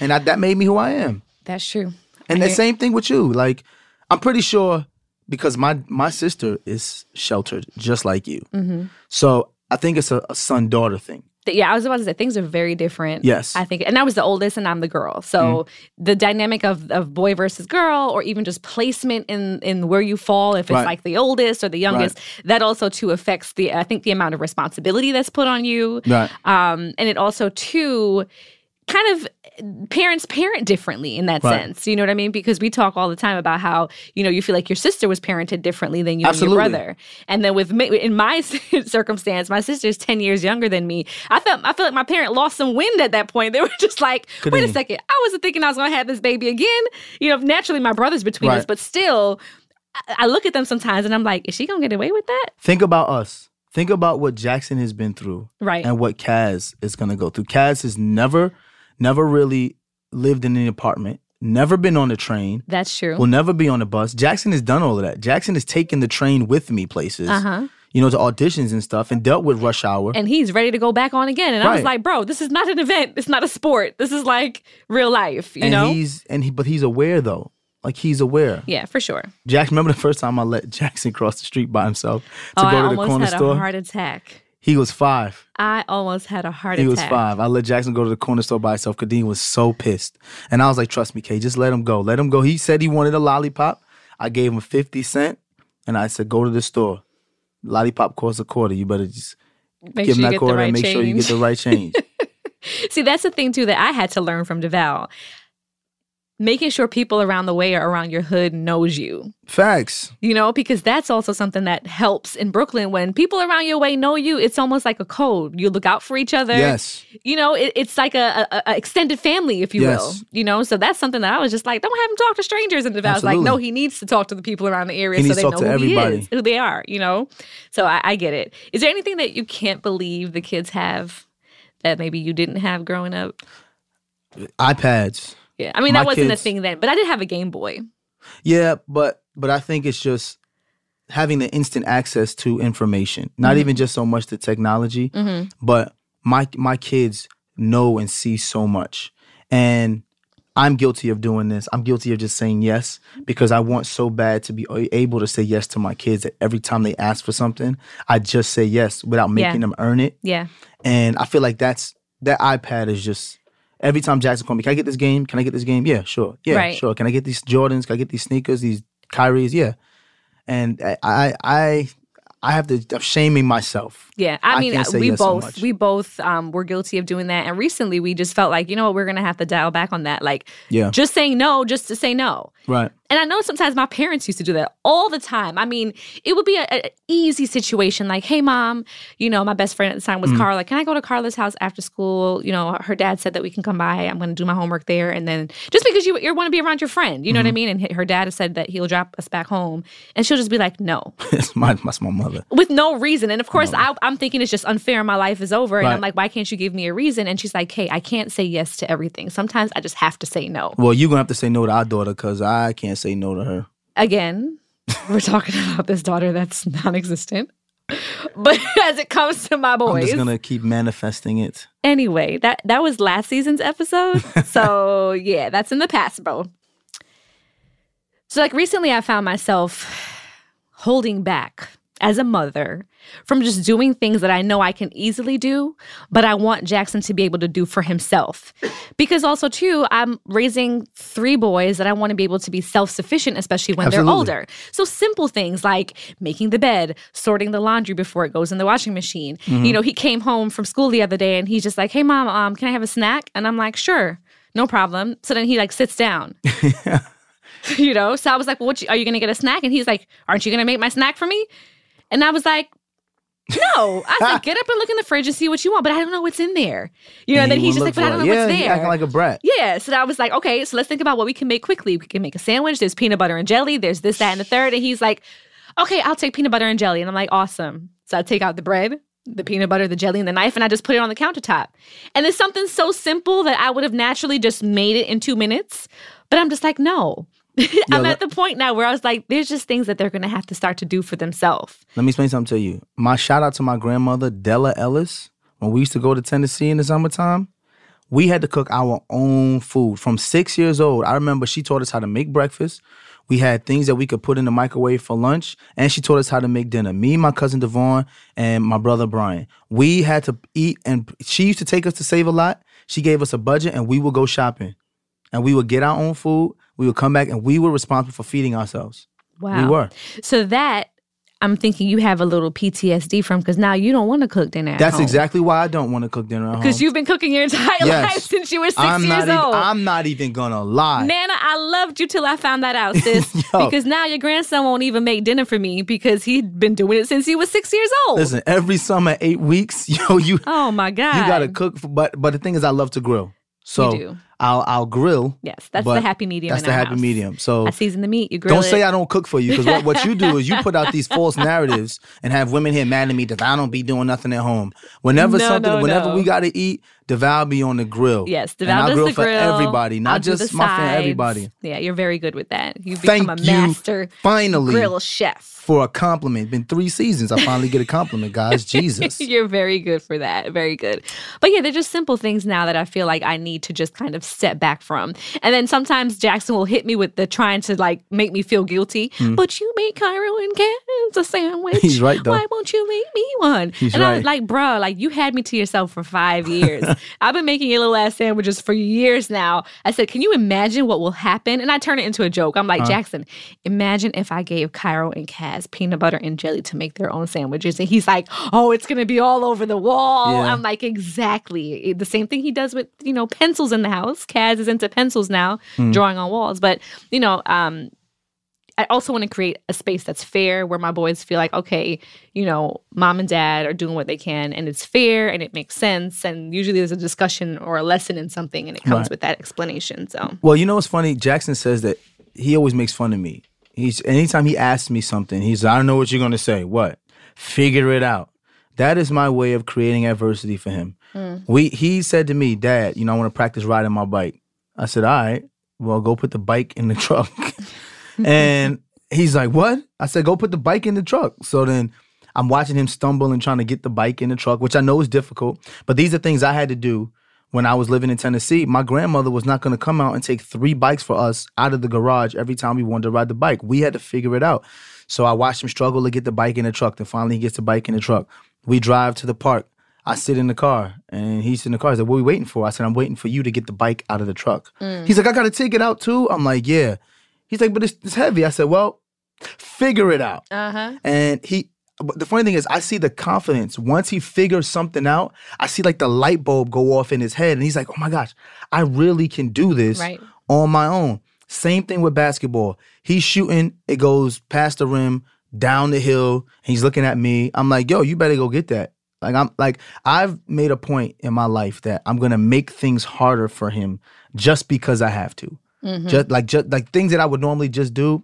And I, that made me who I am. That's true. And the same thing with you. Like, I'm pretty sure because my my sister is sheltered just like you. Mm-hmm. So I think it's a, a son-daughter thing. Yeah, I was about to say, things are very different. Yes. I think, and I was the oldest and I'm the girl. So mm. the dynamic of, of boy versus girl or even just placement in, in where you fall, if it's right. like the oldest or the youngest, right. that also too affects the, I think, the amount of responsibility that's put on you. Right. Um, and it also too kind of, parents parent differently in that right. sense. You know what I mean? Because we talk all the time about how, you know, you feel like your sister was parented differently than you Absolutely. and your brother. And then with me, in my circumstance, my sister's ten years younger than me. I felt I feel like my parent lost some wind at that point. They were just like, Khadeen. wait a second, I wasn't thinking I was going to have this baby again. You know, naturally my brother's between right. us, but still, I, I look at them sometimes and I'm like, is she going to get away with that? Think about us. think about what Jackson has been through, right? And what Kaz is going to go through. Kaz has never, never really lived in an apartment, never been on a train. That's true. Will never be on a bus. Jackson has done all of that. Jackson has taken the train with me places. Uh-huh. You know, to auditions and stuff, and dealt with rush hour. And he's ready to go back on again. And right. I was like, bro, this is not an event. It's not a sport. This is like real life, you and know? He's, and he, but he's aware, though. Like, he's aware. Yeah, for sure. Jack, remember the first time I let Jackson cross the street by himself to oh, go to the corner store? I almost had a heart attack. He was five. I almost had a heart attack. He was five. I let Jackson go to the corner store by himself. Khadeen was so pissed. And I was like, trust me, K, just let him go. Let him go. He said he wanted a lollipop. I gave him fifty cents, and I said, go to the store. Lollipop costs a quarter. You better just make give sure him that quarter right and make change. sure you get the right change. See, that's the thing, too, that I had to learn from Devale. Making sure people around the way or around your hood knows you. Facts. You know, because that's also something that helps in Brooklyn. When people around your way know you, it's almost like a code. You look out for each other. Yes. You know, it, it's like a, a, a extended family, if you yes. will. You know, so that's something that I was just like, don't have him talk to strangers. And Devale's like, no, he needs to talk to the people around the area he so they know who everybody. he is, who they are, you know? So I, I get it. Is there anything that you can't believe the kids have that maybe you didn't have growing up? iPads. Yeah, I mean, that My wasn't kids, a thing then, but I did have a Game Boy. Yeah, but but I think it's just having the instant access to information. Not mm-hmm. even just so much the technology, mm-hmm. but my my kids know and see so much. And I'm guilty of doing this. I'm guilty of just saying yes because I want so bad to be able to say yes to my kids that every time they ask for something, I just say yes without making yeah. them earn it. Yeah. And I feel like that's that iPad is just... Every time Jackson called me, can I get this game? Can I get this game? Yeah, sure. Yeah, right. sure. Can I get these Jordans? Can I get these sneakers? These Kyries? Yeah. And I I I have to, I'm shaming myself. Yeah, I, I mean, we, yes both, so we both we um, both were guilty of doing that. And recently we just felt like, you know what, we're going to have to dial back on that. Like, yeah. just saying no just to say no. Right. And I know sometimes my parents used to do that all the time. I mean, it would be an easy situation like, hey, mom, you know, my best friend at the time was mm-hmm. Carla. Can I go to Carla's house after school? You know, her dad said that we can come by. I'm going to do my homework there. And then just because you you want to be around your friend, you know mm-hmm. what I mean? And her dad has said that he'll drop us back home. And she'll just be like, no. It's my, that's my mother. With no reason. And of course, I, I'm thinking it's just unfair. My life is over. Right. And I'm like, why can't you give me a reason? And she's like, hey, I can't say yes to everything. Sometimes I just have to say no. Well, you're going to have to say no to our daughter because I can't say no to her. Again, we're talking about this daughter that's non-existent. But as it comes to my boys, I'm just gonna keep manifesting it. Anyway, that that was last season's episode. So yeah, that's in the past, bro. So like recently I found myself holding back as a mother from just doing things that I know I can easily do, but I want Jackson to be able to do for himself. Because also, too, I'm raising three boys that I want to be able to be self-sufficient, especially when Absolutely. they're older. So simple things like making the bed, sorting the laundry before it goes in the washing machine. Mm-hmm. You know, he came home from school the other day, and he's just like, hey, Mom, um, can I have a snack? And I'm like, sure, no problem. So then he, like, sits down. yeah. You know? So I was like, well, what you, are you going to get a snack? And he's like, aren't you going to make my snack for me? And I was like, no. I said, get up and look in the fridge and see what you want. But I don't know what's in there. You know, and then he's just like, but I don't know what's there. Yeah, acting like a brat. Yeah, so I was like, okay, so let's think about what we can make quickly. We can make a sandwich. There's peanut butter and jelly. There's this, that, and the third. And he's like, okay, I'll take peanut butter and jelly. And I'm like, awesome. So I take out the bread, the peanut butter, the jelly, and the knife, and I just put it on the countertop. And it's something so simple that I would have naturally just made it in two minutes. But I'm just like, no. I'm yeah, at the point now where I was like, there's just things that they're going to have to start to do for themselves. Let me explain something to you. My shout out to my grandmother, Della Ellis. When we used to go to Tennessee in the summertime, we had to cook our own food. From six years old, I remember she taught us how to make breakfast. We had things that we could put in the microwave for lunch, and she taught us how to make dinner. Me, my cousin Devon, and my brother Brian. We had to eat, and she used to take us to Save a Lot. She gave us a budget, and we would go shopping. And we would get our own food. We would come back, and we were responsible for feeding ourselves. Wow. We were. So that, I'm thinking you have a little P T S D from, because now you don't want to cook dinner at That's home. exactly why I don't want to cook dinner at home. Because you've been cooking your entire yes. life since you were six I'm years not old. Even, I'm not even going to lie. Nana, I loved you till I found that out, sis. Because now your grandson won't even make dinner for me because he'd been doing it since he was six years old. Listen, every summer, eight weeks, yo, you. Oh, my God. You got to cook. For, but, but the thing is, I love to grill. So. You do. I'll I'll grill. Yes, that's the happy medium. That's in the happy house. medium. So I season the meat. You grill. Don't it. say I don't cook for you, because what, what you do is you put out these false narratives and have women here mad at me that I don't be doing nothing at home. Whenever no, something, no, whenever no. we gotta eat, Devale be on the grill. Yes, Devale does grill the grill for everybody, not I'll just my friend. Everybody. Yeah, you're very good with that. You've become Thank a master you, finally, grill chef. For a compliment, been three seasons. I finally get a compliment, guys. Jesus, you're very good for that. Very good. But yeah, they're just simple things now that I feel like I need to just kind of step back from. And then sometimes Jackson will hit me with the trying to like make me feel guilty. Mm. But you made Cairo and Kaz a sandwich. He's right though. Why won't you make me one? He's and right. I was like, bro, like you had me to yourself for five years. I've been making your little ass sandwiches for years now. I said, can you imagine what will happen? And I turn it into a joke. I'm like, uh. Jackson, imagine if I gave Cairo and Kaz peanut butter and jelly to make their own sandwiches. And he's like, oh, it's going to be all over the wall. Yeah. I'm like, exactly. The same thing he does with, you know, pencils in the house. Kaz is into pencils now, mm. drawing on walls. But, you know, um, I also want to create a space that's fair where my boys feel like, okay, you know, mom and dad are doing what they can and it's fair and it makes sense. And usually there's a discussion or a lesson in something and it comes right. with that explanation. So, well, you know what's funny? Jackson says that he always makes fun of me. He's anytime he asks me something, he's I don't know what you're going to say. What? Figure it out. That is my way of creating adversity for him. Mm. We He said to me, Dad, you know, I want to practice riding my bike. I said, all right, well, go put the bike in the truck. And he's like, what? I said, go put the bike in the truck. So then I'm watching him stumble and trying to get the bike in the truck, which I know is difficult. But these are things I had to do when I was living in Tennessee. My grandmother was not going to come out and take three bikes for us out of the garage every time we wanted to ride the bike. We had to figure it out. So I watched him struggle to get the bike in the truck. Then finally he gets the bike in the truck. We drive to the park. I sit in the car, and he's in the car. He's like, what are we waiting for? I said, I'm waiting for you to get the bike out of the truck. Mm. He's like, I got to take it out too? I'm like, yeah. He's like, but it's, it's heavy. I said, well, figure it out. Uh-huh. And he, the funny thing is, I see the confidence. Once he figures something out, I see like the light bulb go off in his head. And he's like, oh my gosh, I really can do this right. on my own. Same thing with basketball. He's shooting, it goes past the rim, down the hill. And he's looking at me. I'm like, yo, you better go get that. Like I'm like I've made a point in my life that I'm gonna make things harder for him just because I have to. Mm-hmm. Just like just like things that I would normally just do.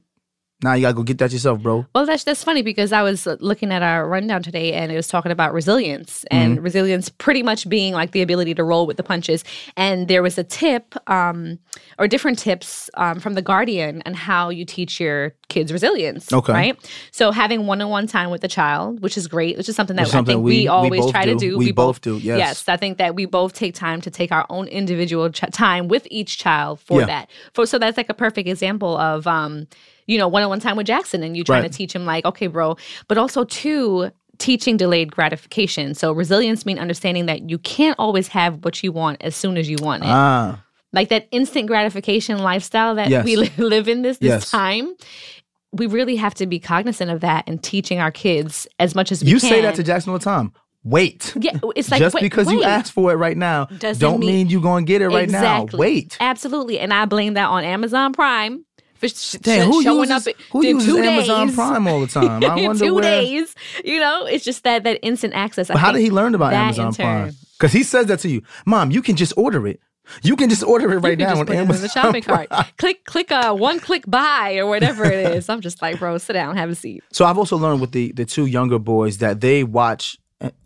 Now you gotta go get that yourself, bro. Well, that's that's funny because I was looking at our rundown today and it was talking about resilience and mm-hmm. resilience pretty much being like the ability to roll with the punches. And there was a tip um, or different tips um, from The Guardian on how you teach your kids resilience. Okay. Right? So having one-on-one time with the child, which is great, which is something that something I think we, we always we try do. to do. We, we both do, yes. Yes, I think that we both take time to take our own individual ch- time with each child for yeah. that. For So that's like a perfect example of um, – you know, one-on-one time with Jackson and you trying right. to teach him like, okay, bro. But also, too, teaching delayed gratification. So resilience means understanding that you can't always have what you want as soon as you want it. Ah. Like that instant gratification lifestyle that yes. we li- live in this, this yes. time. We really have to be cognizant of that and teaching our kids as much as we you can. You say that to Jackson all the time. Wait. Yeah, it's like just wait, because wait. you asked for it right now Doesn't don't mean, mean you're going to get it right exactly. now. Wait. Absolutely. And I blame that on Amazon Prime. For sh- Damn, who showing uses, up who uses two Amazon days. Prime all the time? I wonder two where... days, you know, it's just that that instant access. I but how did he learn about Amazon Prime? Because he says that to you, Mom. You can just order it. You can just order it right you can now just on put Amazon. It in the shopping Prime. cart. Click, click, uh, one click buy or whatever it is. I'm just like, bro, sit down, have a seat. So I've also learned with the the two younger boys that they watch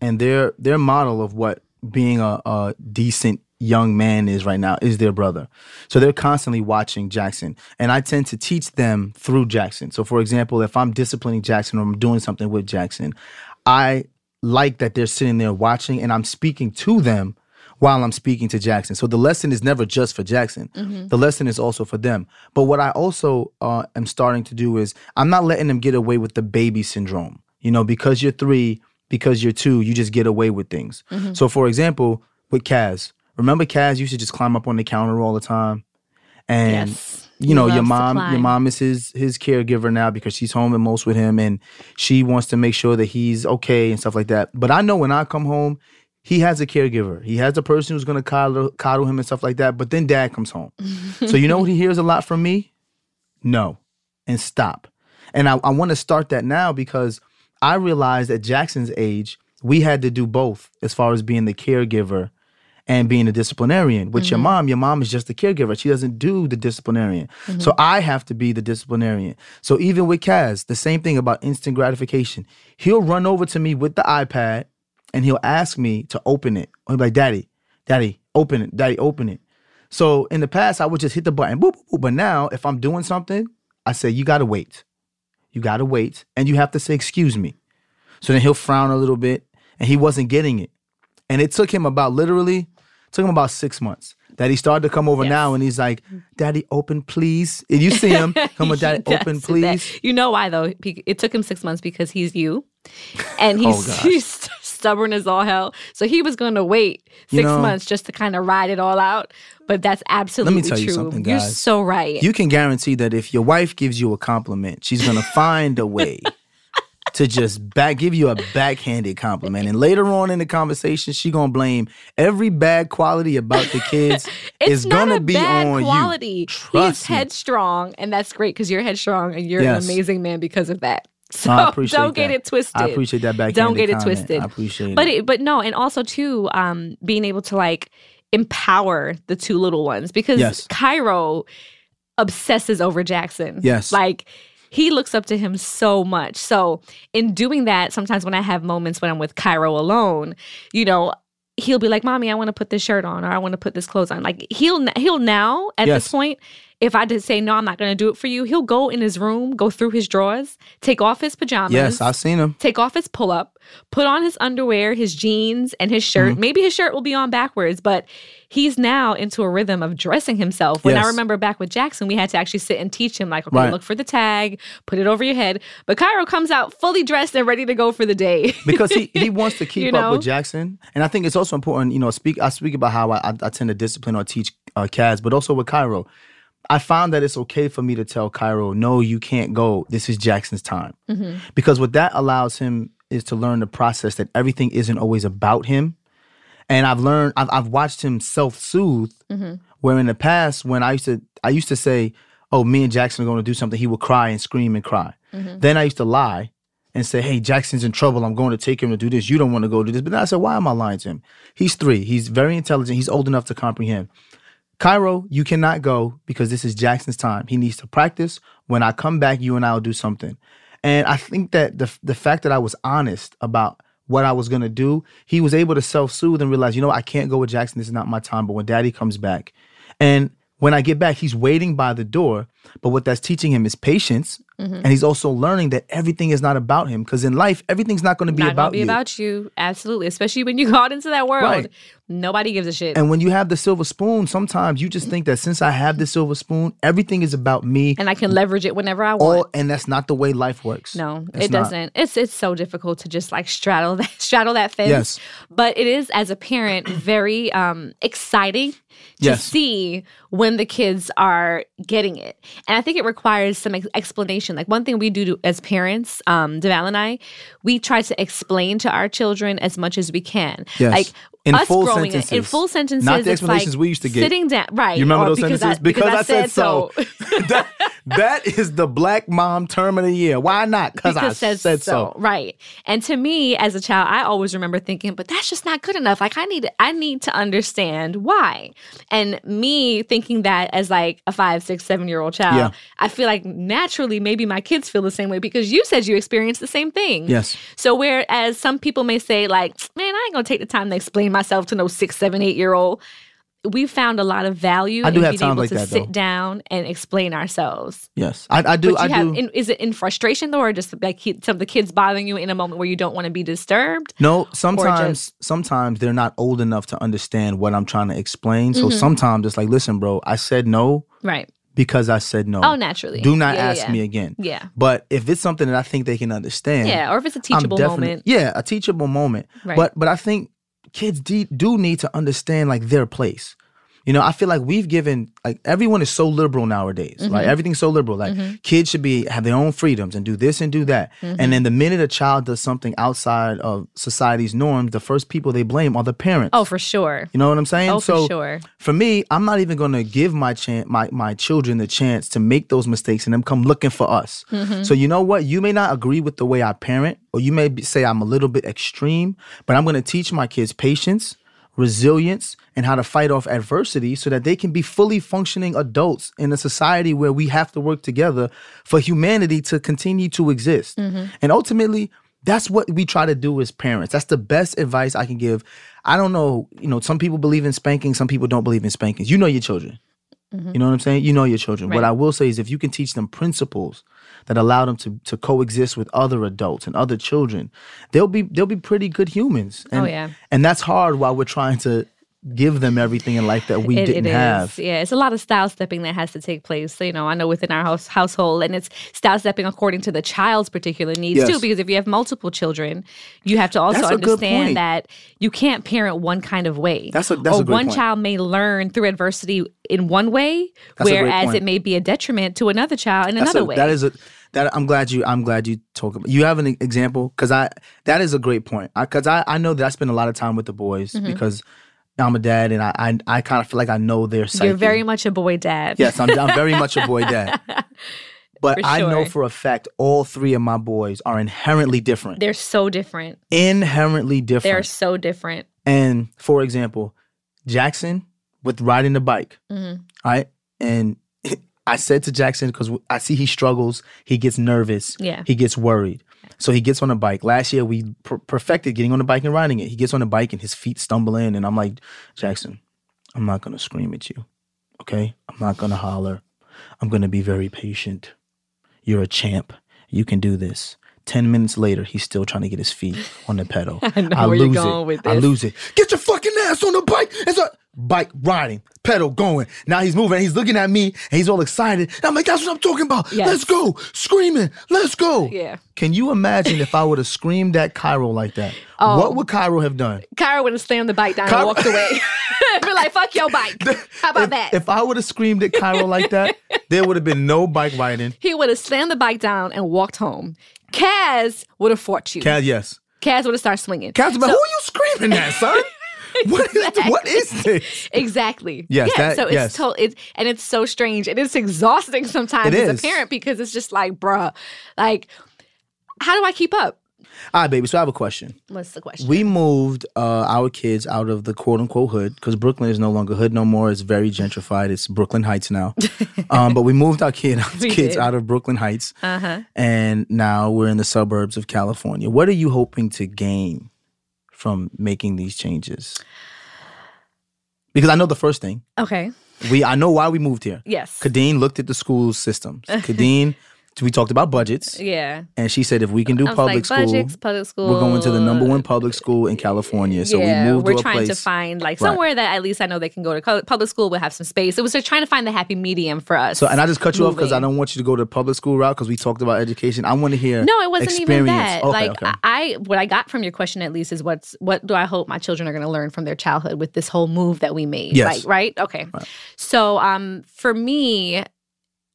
and their their model of what being a, a decent young man is right now is their brother. So they're constantly watching Jackson. And I tend to teach them through Jackson. So for example, if I'm disciplining Jackson or I'm doing something with Jackson, I like that they're sitting there watching and I'm speaking to them while I'm speaking to Jackson. So the lesson is never just for Jackson. Mm-hmm. The lesson is also for them. But what I also uh, am starting to do is I'm not letting them get away with the baby syndrome. You know, because you're three, because you're two, you just get away with things. Mm-hmm. So for example, with Kaz, remember, Kaz used to just climb up on the counter all the time, and yes, you know your mom. Your mom is his his caregiver now because she's home and most with him, and she wants to make sure that he's okay and stuff like that. But I know when I come home, he has a caregiver. He has a person who's gonna coddle, coddle him and stuff like that. But then Dad comes home, so you know what he hears a lot from me? No, and stop. And I, I want to start that now because I realized at Jackson's age we had to do both as far as being the caregiver and being a disciplinarian. With mm-hmm. your mom, your mom is just a caregiver. She doesn't do the disciplinarian. Mm-hmm. So I have to be the disciplinarian. So even with Kaz, the same thing about instant gratification. He'll run over to me with the iPad and he'll ask me to open it. He'll be like, Daddy, Daddy, open it. Daddy, open it. So in the past, I would just hit the button, boop, boop, boop. But now, if I'm doing something, I say, you got to wait. You got to wait. And you have to say, excuse me. So then he'll frown a little bit, and he wasn't getting it. And it took him about literally, took him about six months that he started to come over yes. now, and he's like, Daddy, open, please. And you see him, come on, Daddy, open, please. That. You know why, though? It took him six months because he's you. And he's, oh, he's stubborn as all hell. So he was going to wait six you know, months just to kind of ride it all out. But that's absolutely true. Let me tell true. you something, guys. You're so right. You can guarantee that if your wife gives you a compliment, she's going to find a way to just back give you a backhanded compliment. And later on in the conversation, she gonna blame every bad quality about the kids. It's is not gonna a be bad on quality. You. Trust He's me. headstrong, and that's great because you're headstrong and you're yes. an amazing man because of that. So I appreciate don't get that. it twisted. I appreciate that backhanded Don't get it comment. twisted. I appreciate but it. But but no, and also too, um, being able to like empower the two little ones because yes. Cairo obsesses over Jackson. Yes, like. He looks up to him so much. So in doing that, sometimes when I have moments when I'm with Cairo alone, you know, he'll be like, Mommy, I want to put this shirt on or I want to put this clothes on. Like he'll he'll now at yes. this point, if I did say, no, I'm not going to do it for you, he'll go in his room, go through his drawers, take off his pajamas. Yes, I've seen him. Take off his pull-up, put on his underwear, his jeans, and his shirt. Mm-hmm. Maybe his shirt will be on backwards, but he's now into a rhythm of dressing himself. When yes. I remember back with Jackson, we had to actually sit and teach him, like, okay, right. look for the tag, put it over your head. But Cairo comes out fully dressed and ready to go for the day. Because he, he wants to keep you know? up with Jackson. And I think it's also important, you know, speak. I speak about how I, I, I tend to discipline or teach uh, Kaz, but also with Cairo. I found that it's okay for me to tell Cairo, no, you can't go. This is Jackson's time. Mm-hmm. Because what that allows him is to learn the process that everything isn't always about him. And I've learned, I've, I've watched him self-soothe, mm-hmm. where in the past when I used to, I used to say, oh, me and Jackson are going to do something, he would cry and scream and cry. Mm-hmm. Then I used to lie and say, hey, Jackson's in trouble. I'm going to take him to do this. You don't want to go do this. But then I said, why am I lying to him? He's three. He's very intelligent. He's old enough to comprehend. Cairo, you cannot go because this is Jackson's time. He needs to practice. When I come back, you and I will do something. And I think that the the fact that I was honest about what I was going to do, he was able to self-soothe and realize, you know, I can't go with Jackson. This is not my time. But when Daddy comes back, and when I get back, he's waiting by the door. But what that's teaching him is patience. Mm-hmm. And he's also learning that everything is not about him. Because in life, everything's not going to be not about be you. Not going to be about you. Absolutely. Especially when you got into that world. Right. Nobody gives a shit. And when you have the silver spoon, sometimes you just think that since I have the silver spoon, everything is about me. And I can leverage it whenever I want. All, and that's not the way life works. No, that's it not. doesn't. It's it's so difficult to just like straddle that, straddle that fence. Yes. But it is, as a parent, very um, exciting to yes. see when the kids are getting it. And I think it requires some ex- explanation. Like one thing we do to, as parents, um, Devale and I, we try to explain to our children as much as we can. Yes. Like in us full growing sentences. Up, in full sentences. Not the explanations like we used to get. Sitting down. Right. You remember or those because sentences? I, because, because I, I said, said so. so. that, that is the black mom term of the year. Why not? Because I said so. so. Right. And to me, as a child, I always remember thinking, but that's just not good enough. Like I need, I need to understand why. And me thinking that as like a five, six, seven-year-old child, yeah. I feel like naturally maybe my kids feel the same way because you said you experienced the same thing. Yes. So whereas some people may say like, man, I ain't going to take the time to explain myself to no six, seven, eight-year-old. We found a lot of value I do in have being times able like to that, sit though. down and explain ourselves. Yes, I, I do. I have, do. In, is it in frustration, though, or just like he, some of the kids bothering you in a moment where you don't want to be disturbed? No, sometimes just, sometimes they're not old enough to understand what I'm trying to explain. So mm-hmm. sometimes it's like, listen, bro, I said no. Right. Because I said no. Oh, naturally. Do not yeah, ask yeah. me again. Yeah. But if it's something that I think they can understand. Yeah, or if it's a teachable moment. Yeah, a teachable moment. Right. But, but I think kids de- do need to understand, like, their place. You know, I feel like we've given, like, everyone is so liberal nowadays. Mm-hmm. Like, everything's so liberal. Like, mm-hmm. kids should be have their own freedoms and do this and do that. Mm-hmm. And then the minute a child does something outside of society's norms, the first people they blame are the parents. Oh, for sure. You know what I'm saying? Oh, so for sure. For me, I'm not even going to give my, chan- my my children the chance to make those mistakes and them come looking for us. Mm-hmm. So you know what? You may not agree with the way I parent, or you may be, say I'm a little bit extreme, but I'm going to teach my kids patience. resilience and how to fight off adversity so that they can be fully functioning adults in a society where we have to work together for humanity to continue to exist. Mm-hmm. And ultimately, that's what we try to do as parents. That's the best advice I can give. I don't know, you know, some people believe in spanking, some people don't believe in spankings. You know your children. Mm-hmm. You know what I'm saying? You know your children. Right. What I will say is if you can teach them principles that allow them to, to coexist with other adults and other children, they'll be they'll be pretty good humans. And, oh, yeah. And that's hard while we're trying to give them everything in life that we it, didn't it have. Yeah, it's a lot of style stepping that has to take place. So, you know, I know within our house, household, and it's style stepping according to the child's particular needs, yes. too, because if you have multiple children, you have to also understand that you can't parent one kind of way. That's a, that's or a good one point. Child may learn through adversity in one way, that's whereas it may be a detriment to another child in that's another a, way. That is a that I'm glad you I'm glad you talk about. You have an example, because I that is a great point. Because I, I I know that I spend a lot of time with the boys mm-hmm. because I'm a dad, and I I, I kind of feel like I know their psyche. You're very much a boy dad. Yes, I'm, I'm very much a boy dad. But sure. I know for a fact all three of my boys are inherently different. They're so different. Inherently different. They're so different. And, for example, Jackson with riding the bike, mm-hmm. all right? And I said to Jackson, because I see he struggles, he gets nervous, yeah. he gets worried. So he gets on a bike. Last year, we per- perfected getting on the bike and riding it. He gets on the bike and his feet stumble in. And I'm like, Jackson, I'm not going to scream at you, okay? I'm not going to holler. I'm going to be very patient. You're a champ. You can do this. Ten minutes later, he's still trying to get his feet on the pedal. I, know I where lose you're going it. With this. I lose it. Get your fucking ass on the bike. It's a bike riding, pedal going. Now he's moving. He's looking at me, and he's all excited. And I'm like, that's what I'm talking about. Yes. Let's go. Screaming. Let's go. Yeah. Can you imagine if I would have screamed at Cairo like that? Oh. What would Cairo have done? Cairo would have slammed the bike down Cairo- and walked away. Be like, fuck your bike. How about if, that? If I would have screamed at Cairo like that, there would have been no bike riding. He would have slammed the bike down and walked home. Kaz would have fought you. Kaz, yes. Kaz would have started swinging. Kaz, but so, who are you screaming at, son? What is th- what is this? Exactly. Yes. Yeah, that, so yes. It's to- it's and it's so strange and it's exhausting sometimes it as is. A parent because it's just like, bruh, like, how do I keep up? All right, baby. So I have a question. What's the question? We moved uh, our kids out of the quote unquote hood because Brooklyn is no longer hood no more. It's very gentrified. It's Brooklyn Heights now. um, but we moved our kid, our kids did. out of Brooklyn Heights, uh-huh. and now we're in the suburbs of California. What are you hoping to gain from making these changes? Because I know the first thing. Okay. We I know why we moved here. Yes. Khadeen looked at the school systems. Khadeen. We talked about budgets. Yeah. And she said if we can do public, like, school, budgets, public school, we're going to the number one public school in California. So yeah, we moved to a place. We're trying to find like somewhere right. that at least I know they can go to public school. We'll have some space. It was just trying to find the happy medium for us. So, and I just cut you moving. Off because I don't want you to go to the public school route because we talked about education. I want to hear No, it wasn't experience. Even that. Okay, like okay. I, what I got from your question at least is what's what do I hope my children are going to learn from their childhood with this whole move that we made. Yes. Like, right? Okay. Right. So um, for me,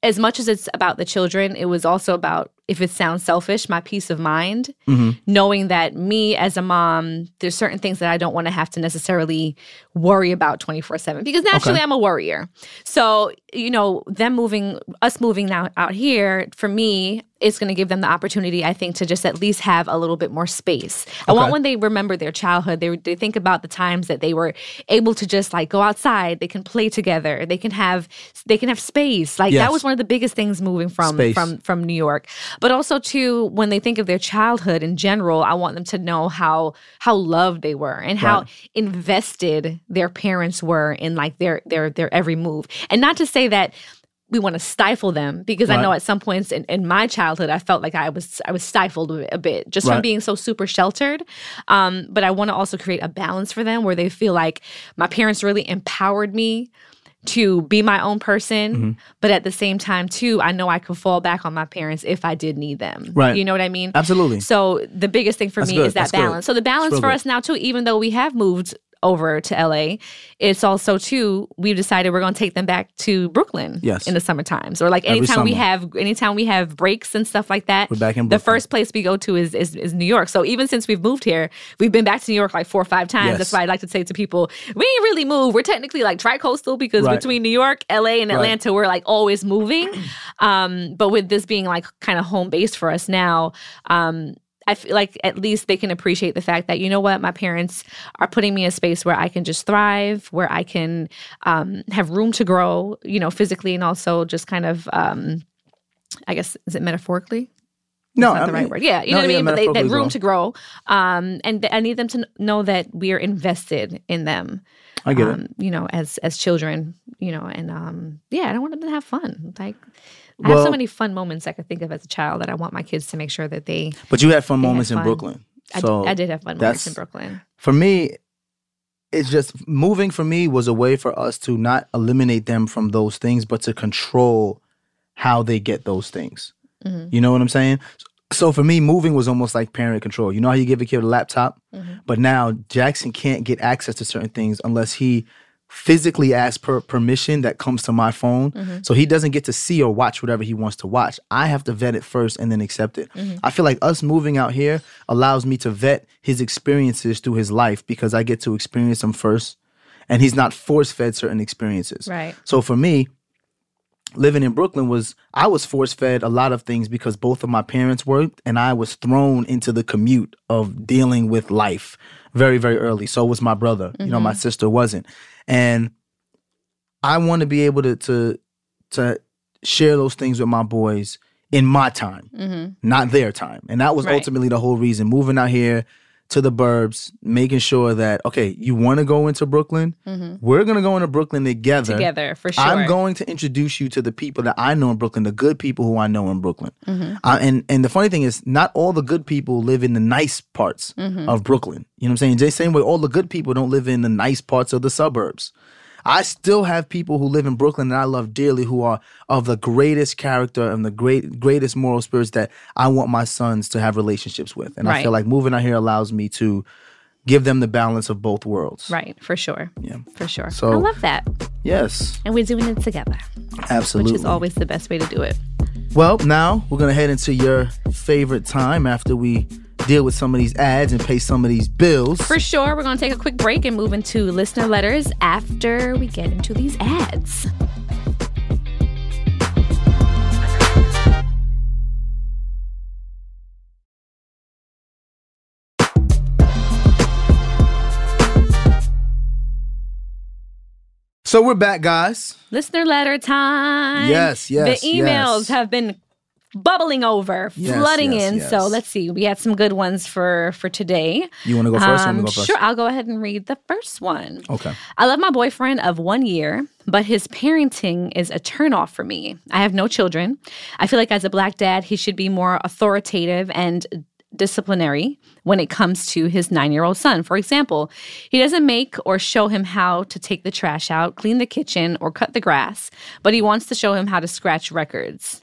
as much as it's about the children, it was also about, if it sounds selfish, my peace of mind, mm-hmm. knowing that me as a mom, there's certain things that I don't want to have to necessarily worry about twenty-four seven because naturally okay. I'm a worrier. So, you know, them moving, us moving now out here, for me, it's going to give them the opportunity, I think, to just at least have a little bit more space. Okay. I want when they remember their childhood, they, they think about the times that they were able to just like go outside, they can play together, they can have they can have space. Like yes. that was one of the biggest things moving from from, from New York. But also, too, when they think of their childhood in general, I want them to know how how loved they were and how right. invested their parents were in, like, their their their every move. And not to say that we want to stifle them, because right. I know at some points in, in my childhood, I felt like I was I was stifled a bit just right. from being so super sheltered. Um, but I want to also create a balance for them where they feel like my parents really empowered me to be my own person, mm-hmm. but at the same time, too, I know I can fall back on my parents if I did need them. Right. You know what I mean? Absolutely. So the biggest thing for That's me good. Is that That's balance. Good. So the balance for us now, too, even though we have moved over to L A, it's also, too, we've decided we're going to take them back to Brooklyn yes. in the summer times. Or like anytime we have anytime we have breaks and stuff like that, we're back in Brooklyn. The first place we go to is, is is New York. So even since we've moved here, we've been back to New York like four or five times. Yes. That's why I like to say to people, we ain't really moved. We're technically like tri-coastal because right. between New York, L A, and Atlanta, right. we're like always moving. Um, but with this being like kind of home-based for us now, um, I feel like at least they can appreciate the fact that, you know what, my parents are putting me in a space where I can just thrive, where I can um, have room to grow, you know, physically and also just kind of, um, I guess, is it metaphorically? No, that's not I the mean, right word. Yeah, you know what I mean? But they, that room to grow. Um, and th- I need them to know that we are invested in them. I get um, it. You know, as as children, you know, and um, yeah, I don't want them to have fun. Like, I well, have so many fun moments I could think of as a child that I want my kids to make sure that they. But you had fun moments had fun. in Brooklyn. So I, d- I did have fun moments in Brooklyn. For me, it's just moving for me was a way for us to not eliminate them from those things, but to control how they get those things. Mm-hmm. You know what I'm saying? So for me, moving was almost like parent control. You know how you give a kid a laptop? Mm-hmm. But now Jackson can't get access to certain things unless he physically asks per- permission that comes to my phone. Mm-hmm. So he doesn't get to see or watch whatever he wants to watch. I have to vet it first and then accept it. Mm-hmm. I feel like us moving out here allows me to vet his experiences through his life because I get to experience them first. And he's not force-fed certain experiences. Right. So for me, living in Brooklyn was, I was force-fed a lot of things because both of my parents worked and I was thrown into the commute of dealing with life very, very early. So was my brother. Mm-hmm. You know, my sister wasn't. And I want to be able to, to to share those things with my boys in my time, mm-hmm. not their time. And that was right. ultimately the whole reason. Moving out here to the burbs, making sure that, okay, you want to go into Brooklyn? Mm-hmm. We're going to go into Brooklyn together. Together, for sure. I'm going to introduce you to the people that I know in Brooklyn, the good people who I know in Brooklyn. Mm-hmm. I, and, and the funny thing is, not all the good people live in the nice parts mm-hmm. of Brooklyn. You know what I'm saying? The same way all the good people don't live in the nice parts of the suburbs. I still have people who live in Brooklyn that I love dearly who are of the greatest character and the great greatest moral spirits that I want my sons to have relationships with. And right. I feel like moving out here allows me to give them the balance of both worlds. Right, for sure. Yeah. For sure. So, I love that. Yes. And we're doing it together. Absolutely. Which is always the best way to do it. Well, now we're going to head into your favorite time after we deal with some of these ads and pay some of these bills. For sure. We're going to take a quick break and move into listener letters after we get into these ads. So we're back, guys. Listener letter time. Yes, yes, The emails yes. have been bubbling over, yes, flooding yes, in. Yes. So let's see. We had some good ones for, for today. You want to go first? Um, or go first? Sure. I'll go ahead and read the first one. Okay. I love my boyfriend of one year, but his parenting is a turnoff for me. I have no children. I feel like as a Black dad, he should be more authoritative and disciplinary when it comes to his nine-year-old son. For example, he doesn't make or show him how to take the trash out, clean the kitchen, or cut the grass, but he wants to show him how to scratch records.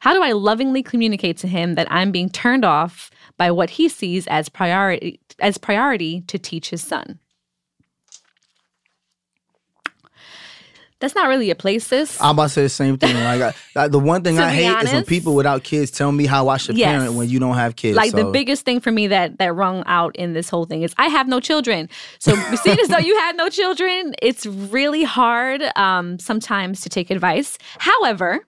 How do I lovingly communicate to him that I'm being turned off by what he sees as priority as priority to teach his son? That's not really a place, sis. I'm about to say the same thing. Like, I, the one thing I hate honest, is when people without kids tell me how I should yes. parent when you don't have kids. Like, so. The biggest thing for me that that rung out in this whole thing is I have no children. So seeing as though you had no children, it's really hard um, sometimes to take advice. However,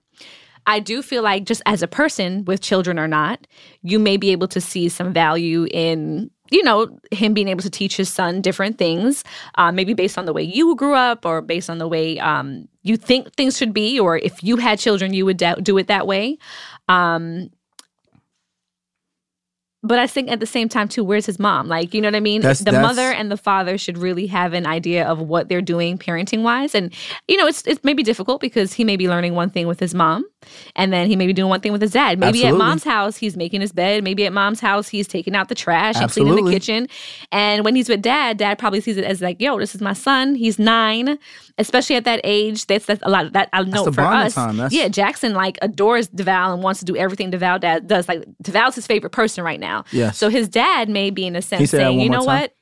I do feel like just as a person, with children or not, you may be able to see some value in, you know, him being able to teach his son different things, uh, maybe based on the way you grew up or based on the way um, you think things should be, or if you had children, you would da- do it that way. Um, but I think at the same time, too, where's his mom? Like, you know what I mean? That's, the that's... mother and the father should really have an idea of what they're doing parenting-wise. And, you know, it's it's maybe difficult because he may be learning one thing with his mom. And then he may be doing one thing with his dad. Maybe Absolutely. At mom's house, he's making his bed. Maybe at mom's house, he's taking out the trash and cleaning the kitchen. And when he's with dad, dad probably sees it as like, yo, this is my son. He's nine. Especially at that age, that's, that's a lot of that. I know for us. Yeah, Jackson like adores Devale and wants to do everything Devale dad does. Like Devale's his favorite person right now. Yes. So his dad may be in a sense saying, you know what?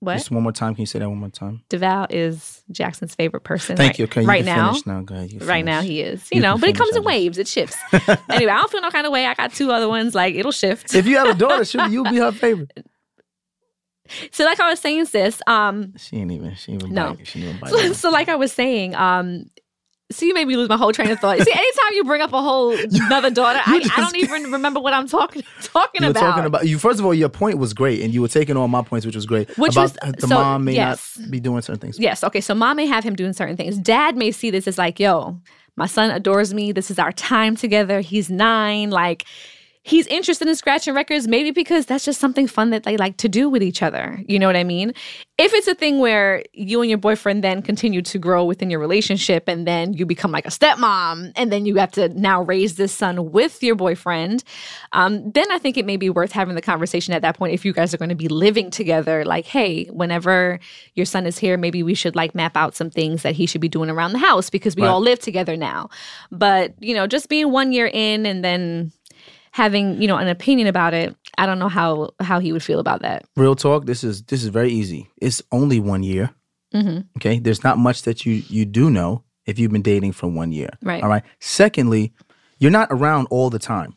What? Just one more time. Can you say that one more time? Devale is Jackson's favorite person. Thank right, you. Okay, you right can now, finish now. Go ahead, you finish. Right now he is. You, you know, but it comes in waves. It shifts. Anyway, I don't feel no kind of way. I got two other ones. Like it'll shift. If you have a daughter, she'll, you'll be her favorite. So, like I was saying, sis. Um, she ain't even. She ain't even. No. Bite, she ain't even bite so, so, like I was saying, um, So you made me lose my whole train of thought. See, anytime you bring up a whole another daughter, I, I don't even remember what I'm talking talking you were about. Talking about you. First of all, your point was great, and you were taking all my points, which was great. Which about was the so, mom may yes. not be doing certain things. Yes, okay. So mom may have him doing certain things. Dad may see this as like, yo, my son adores me. This is our time together. He's nine. Like, he's interested in scratching records, maybe because that's just something fun that they like to do with each other. You know what I mean? If it's a thing where you and your boyfriend then continue to grow within your relationship and then you become like a stepmom and then you have to now raise this son with your boyfriend, um, then I think it may be worth having the conversation at that point if you guys are going to be living together. Like, hey, whenever your son is here, maybe we should like map out some things that he should be doing around the house because we right. all live together now. But, you know, just being one year in and then having, you know, an opinion about it, I don't know how how he would feel about that. Real talk, this is this is very easy. It's only one year, mm-hmm. okay? There's not much that you, you do know if you've been dating for one year, right. all right? Secondly, you're not around all the time.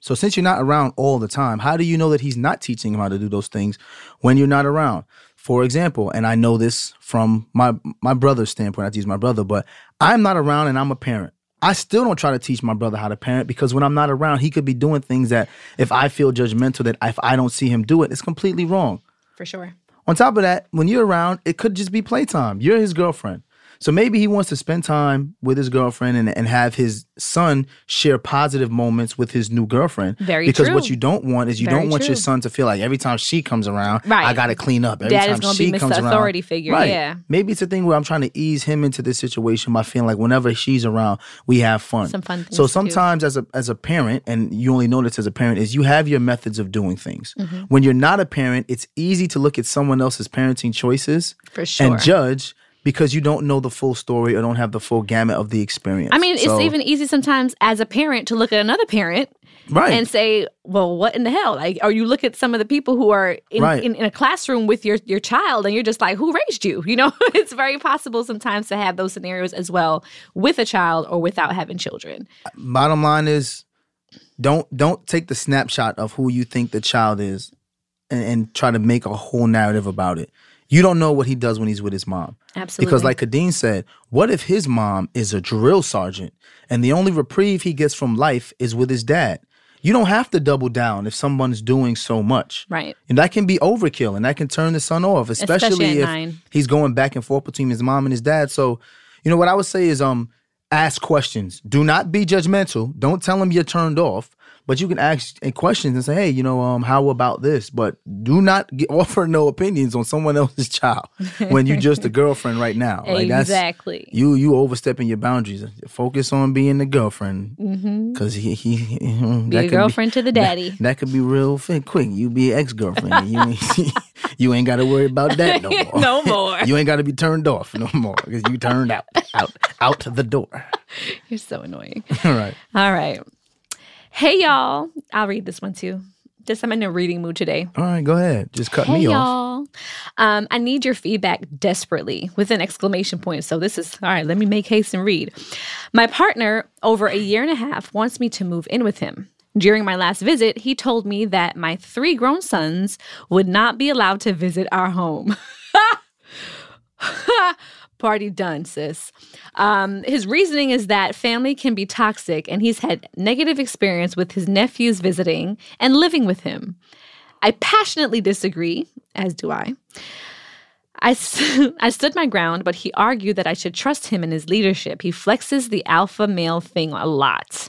So since you're not around all the time, how do you know that he's not teaching him how to do those things when you're not around? For example, and I know this from my, my brother's standpoint, I teach my brother, but I'm not around and I'm a parent. I still don't try to teach my brother how to parent because when I'm not around, he could be doing things that if I feel judgmental, that if I don't see him do it, it's completely wrong. For sure. On top of that, when you're around, it could just be playtime. You're his girlfriend. So maybe he wants to spend time with his girlfriend and, and have his son share positive moments with his new girlfriend. Very because true. Because what you don't want is you Very don't want true. Your son to feel like every time she comes around, right. I got to clean up. Every Dad time is gonna she be Mister comes around. Authority figure. Right. Yeah. Maybe it's a thing where I'm trying to ease him into this situation by feeling like whenever she's around, we have fun. Some fun things so sometimes too. as a as a parent, and you only know this as a parent, is you have your methods of doing things. Mm-hmm. When you're not a parent, it's easy to look at someone else's parenting choices For sure. and judge. Because you don't know the full story or don't have the full gamut of the experience. I mean, so, it's even easy sometimes as a parent to look at another parent right. and say, well, what in the hell? Like, or you look at some of the people who are in, right. in, in a classroom with your, your child and you're just like, who raised you? You know, it's very possible sometimes to have those scenarios as well with a child or without having children. Bottom line is, don't don't take the snapshot of who you think the child is and, and try to make a whole narrative about it. You don't know what he does when he's with his mom. Absolutely. Because like Khadeen said, what if his mom is a drill sergeant and the only reprieve he gets from life is with his dad? You don't have to double down if someone's doing so much. Right. And that can be overkill and that can turn the son off, especially, especially if nine. he's going back and forth between his mom and his dad. So, you know, what I would say is um, ask questions. Do not be judgmental. Don't tell him you're turned off. But you can ask questions and say, hey, you know, um, how about this? But do not get, offer no opinions on someone else's child when you're just a girlfriend right now. Like exactly. That's, you you overstepping your boundaries. Focus on being the girlfriend. Because mm-hmm. he, he, he... Be a girlfriend be, to the daddy. That, that could be real quick. You be ex-girlfriend. You ain't, you ain't got to worry about that no more. No more. You ain't got to be turned off no more. Because you turned out, out, out the door. You're so annoying. All right. All right. Hey, y'all. I'll read this one, too. Just I'm in a reading mood today. All right, go ahead. Just cut hey me y'all. off. Um, I need your feedback desperately with an exclamation point. So this is, all right, let me make haste and read. My partner, over a year and a half, wants me to move in with him. During my last visit, he told me that my three grown sons would not be allowed to visit our home. Party done, sis. Um, his reasoning is that family can be toxic, and he's had negative experience with his nephews visiting and living with him. I passionately disagree, as do I. I, I stood my ground, but he argued that I should trust him in his leadership. He flexes the alpha male thing a lot.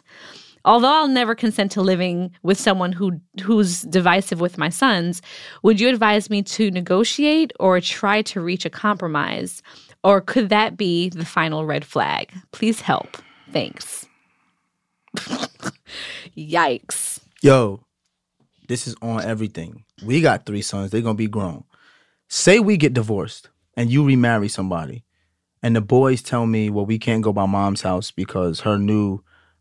Although I'll never consent to living with someone who who's divisive with my sons, would you advise me to negotiate or try to reach a compromise? Or could that be the final red flag? Please help. Thanks. Yikes. Yo, this is on everything. We got three sons. They're going to be grown. Say we get divorced and you remarry somebody. And the boys tell me, well, we can't go by mom's house because her new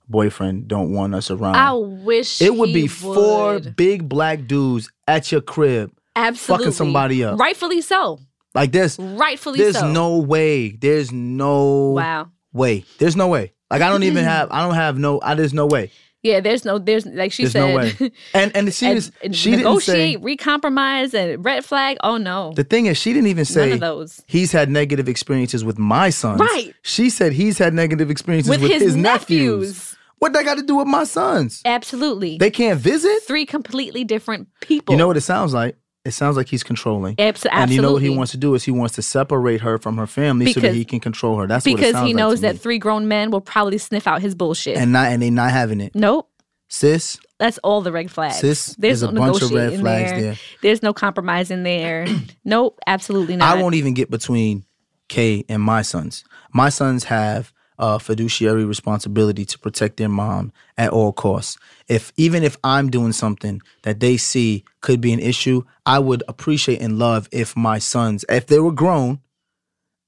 boyfriend don't want us around. I wish It would he be would. Four big black dudes at your crib. Absolutely. Fucking somebody up. Rightfully so. Like this, rightfully there's so. There's no way. There's no wow. way. There's no way. Like I don't even have. I don't have no. I, there's no way. Yeah, there's no, there's like she there's said. There's no way. And and she was she negotiate, didn't say recompromise, and red flag. Oh no. The thing is, she didn't even say none of those. He's had negative experiences with my sons. Right. She said he's had negative experiences with, with his, his nephews. nephews. What they got to do with my sons? Absolutely. They can't visit. Three completely different people. You know what it sounds like? It sounds like he's controlling. Absolutely. And you know what he wants to do is he wants to separate her from her family because, so that he can control her. That's what it sounds like. Because he knows like that me. three grown men will probably sniff out his bullshit. And not and they not having it. Nope. Sis. That's all the red flags. Sis, there's, there's no a bunch of red flags there. there. There's no compromise in there. Nope, absolutely not. I won't even get between Kay and my sons. My sons have a fiduciary responsibility to protect their mom at all costs. If even if I'm doing something that they see could be an issue, I would appreciate and love if my sons, if they were grown,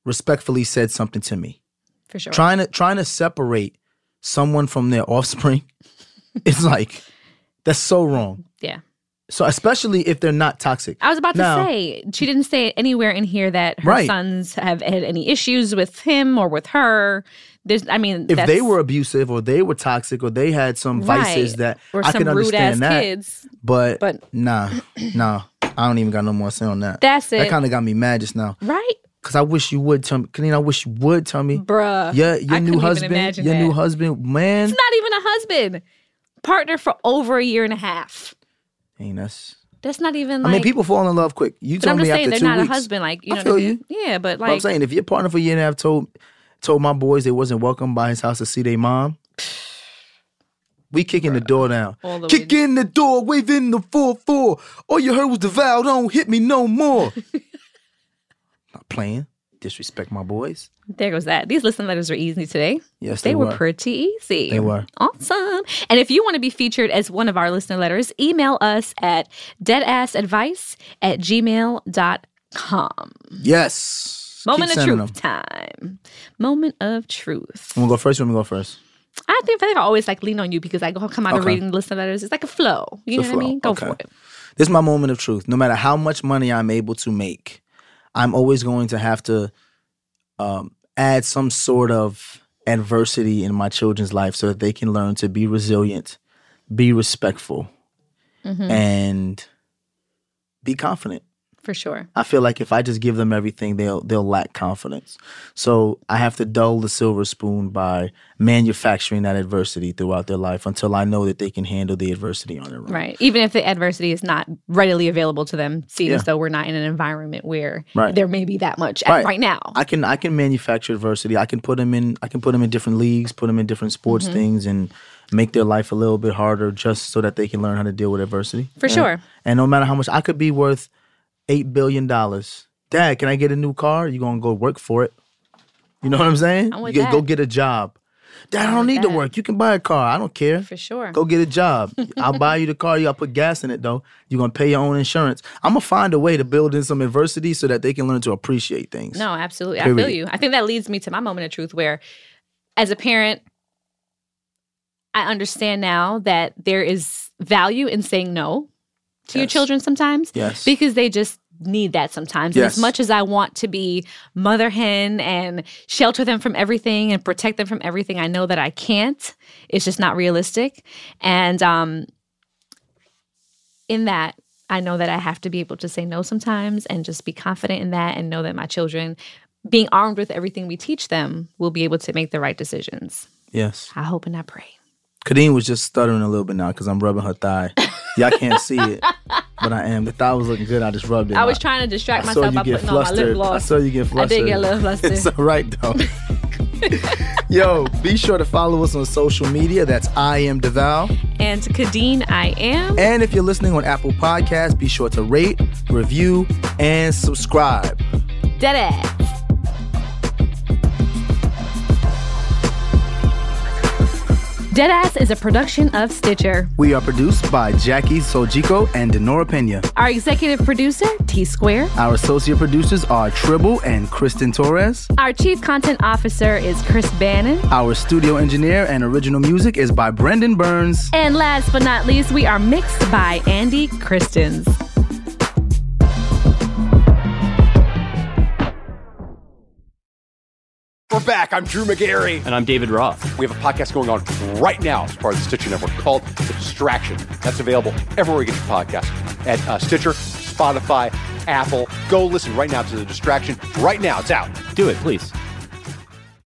respectfully said something to me. For sure. Trying to trying to separate someone from their offspring, it's like, that's so wrong. Yeah. So especially if they're not toxic. I was about now, to say, she didn't say anywhere in here that her right. sons have had any issues with him or with her. There's, I mean, if they were abusive or they were toxic or they had some right. vices that or I can understand that. Kids. But, but nah, nah, I don't even got no more to say on that. That's it. That kind of got me mad just now. Right. Because I wish you would tell me, Khadeen, I wish you would tell me. Bruh. Your, your I new husband, your that. new husband, man. It's not even a husband. Partner for over a year and a half. Ain't us. That's not even like... I mean, people fall in love quick. You told me after two weeks. But I'm just saying they're not weeks, a husband. Like, you I know feel what I mean? you. Yeah, but like... But I'm saying, if your partner for a year and a half told, told my boys they wasn't welcome by his house to see their mom, we kicking the door down. The kicking the door, waving the four four. All you heard was the Devale, don't hit me no more. Not playing. Disrespect my boys. There goes that. These listening letters were easy today. Yes, they, they were. They were pretty easy. They were. Awesome. And if you want to be featured as one of our listener letters, email us at deadassadvice at gmail dot com. Yes. Moment of truth them. time. Moment of truth. You want to go first? You want me to go first? I think, I think I always like lean on you because I go come out okay. of reading listener letters. It's like a flow. You it's know what I mean? Go okay. for it. This is my moment of truth. No matter how much money I'm able to make, I'm always going to have to... Um, add some sort of adversity in my children's life so that they can learn to be resilient, be respectful, mm-hmm. and be confident. For sure. I feel like if I just give them everything, they'll they'll lack confidence. So I have to dull the silver spoon by manufacturing that adversity throughout their life until I know that they can handle the adversity on their own. Right. Even if the adversity is not readily available to them, seeing yeah. as though we're not in an environment where right. there may be that much right. right now. I can I can manufacture adversity. I can put them in I can put them in different leagues, put them in different sports mm-hmm. things, and make their life a little bit harder just so that they can learn how to deal with adversity. For and, sure. And no matter how much I could be worth. eight billion dollars. Dad, can I get a new car? You're going to go work for it. You know what I'm saying? I'm with you that. Go get a job. Dad, I'm I don't need that. to work. You can buy a car. I don't care. For sure. Go get a job. I'll buy you the car. You got to put gas in it, though. You're going to pay your own insurance. I'm going to find a way to build in some adversity so that they can learn to appreciate things. No, absolutely. Period. I feel you. I think that leads me to my moment of truth where, as a parent, I understand now that there is value in saying no. To yes. your children sometimes. Yes. Because they just need that sometimes. Yes. And as much as I want to be mother hen and shelter them from everything and protect them from everything, I know that I can't. It's just not realistic. And um, in that, I know that I have to be able to say no sometimes and just be confident in that and know that my children, being armed with everything we teach them, will be able to make the right decisions. Yes. I hope and I pray. Khadeen was just stuttering a little bit now because I'm rubbing her thigh. Y'all can't see it, but I am. The thigh was looking good. I just rubbed it. I was I, trying to distract I myself by putting flustered. on my lip gloss. I saw you get flustered. I did get a little flustered. It's all right, though. Yo, be sure to follow us on social media. That's I Am Devale. And Khadeen, I Am. And if you're listening on Apple Podcasts, be sure to rate, review, and subscribe. Deadass. Deadass is a production of Stitcher. We are produced by Jackie Sojico and Denora Pena. Our executive producer, T-Square. Our associate producers are Tribble and Kristen Torres. Our chief content officer is Chris Bannon. Our studio engineer and original music is by Brendan Burns. And last but not least, we are mixed by Andy Christens. We're back. I'm Drew McGarry. And I'm David Roth. We have a podcast going on right now as part of the Stitcher Network called The Distraction. That's available everywhere you get your podcasts at uh, Stitcher, Spotify, Apple. Go listen right now to The Distraction. Right now, it's out. Do it, please.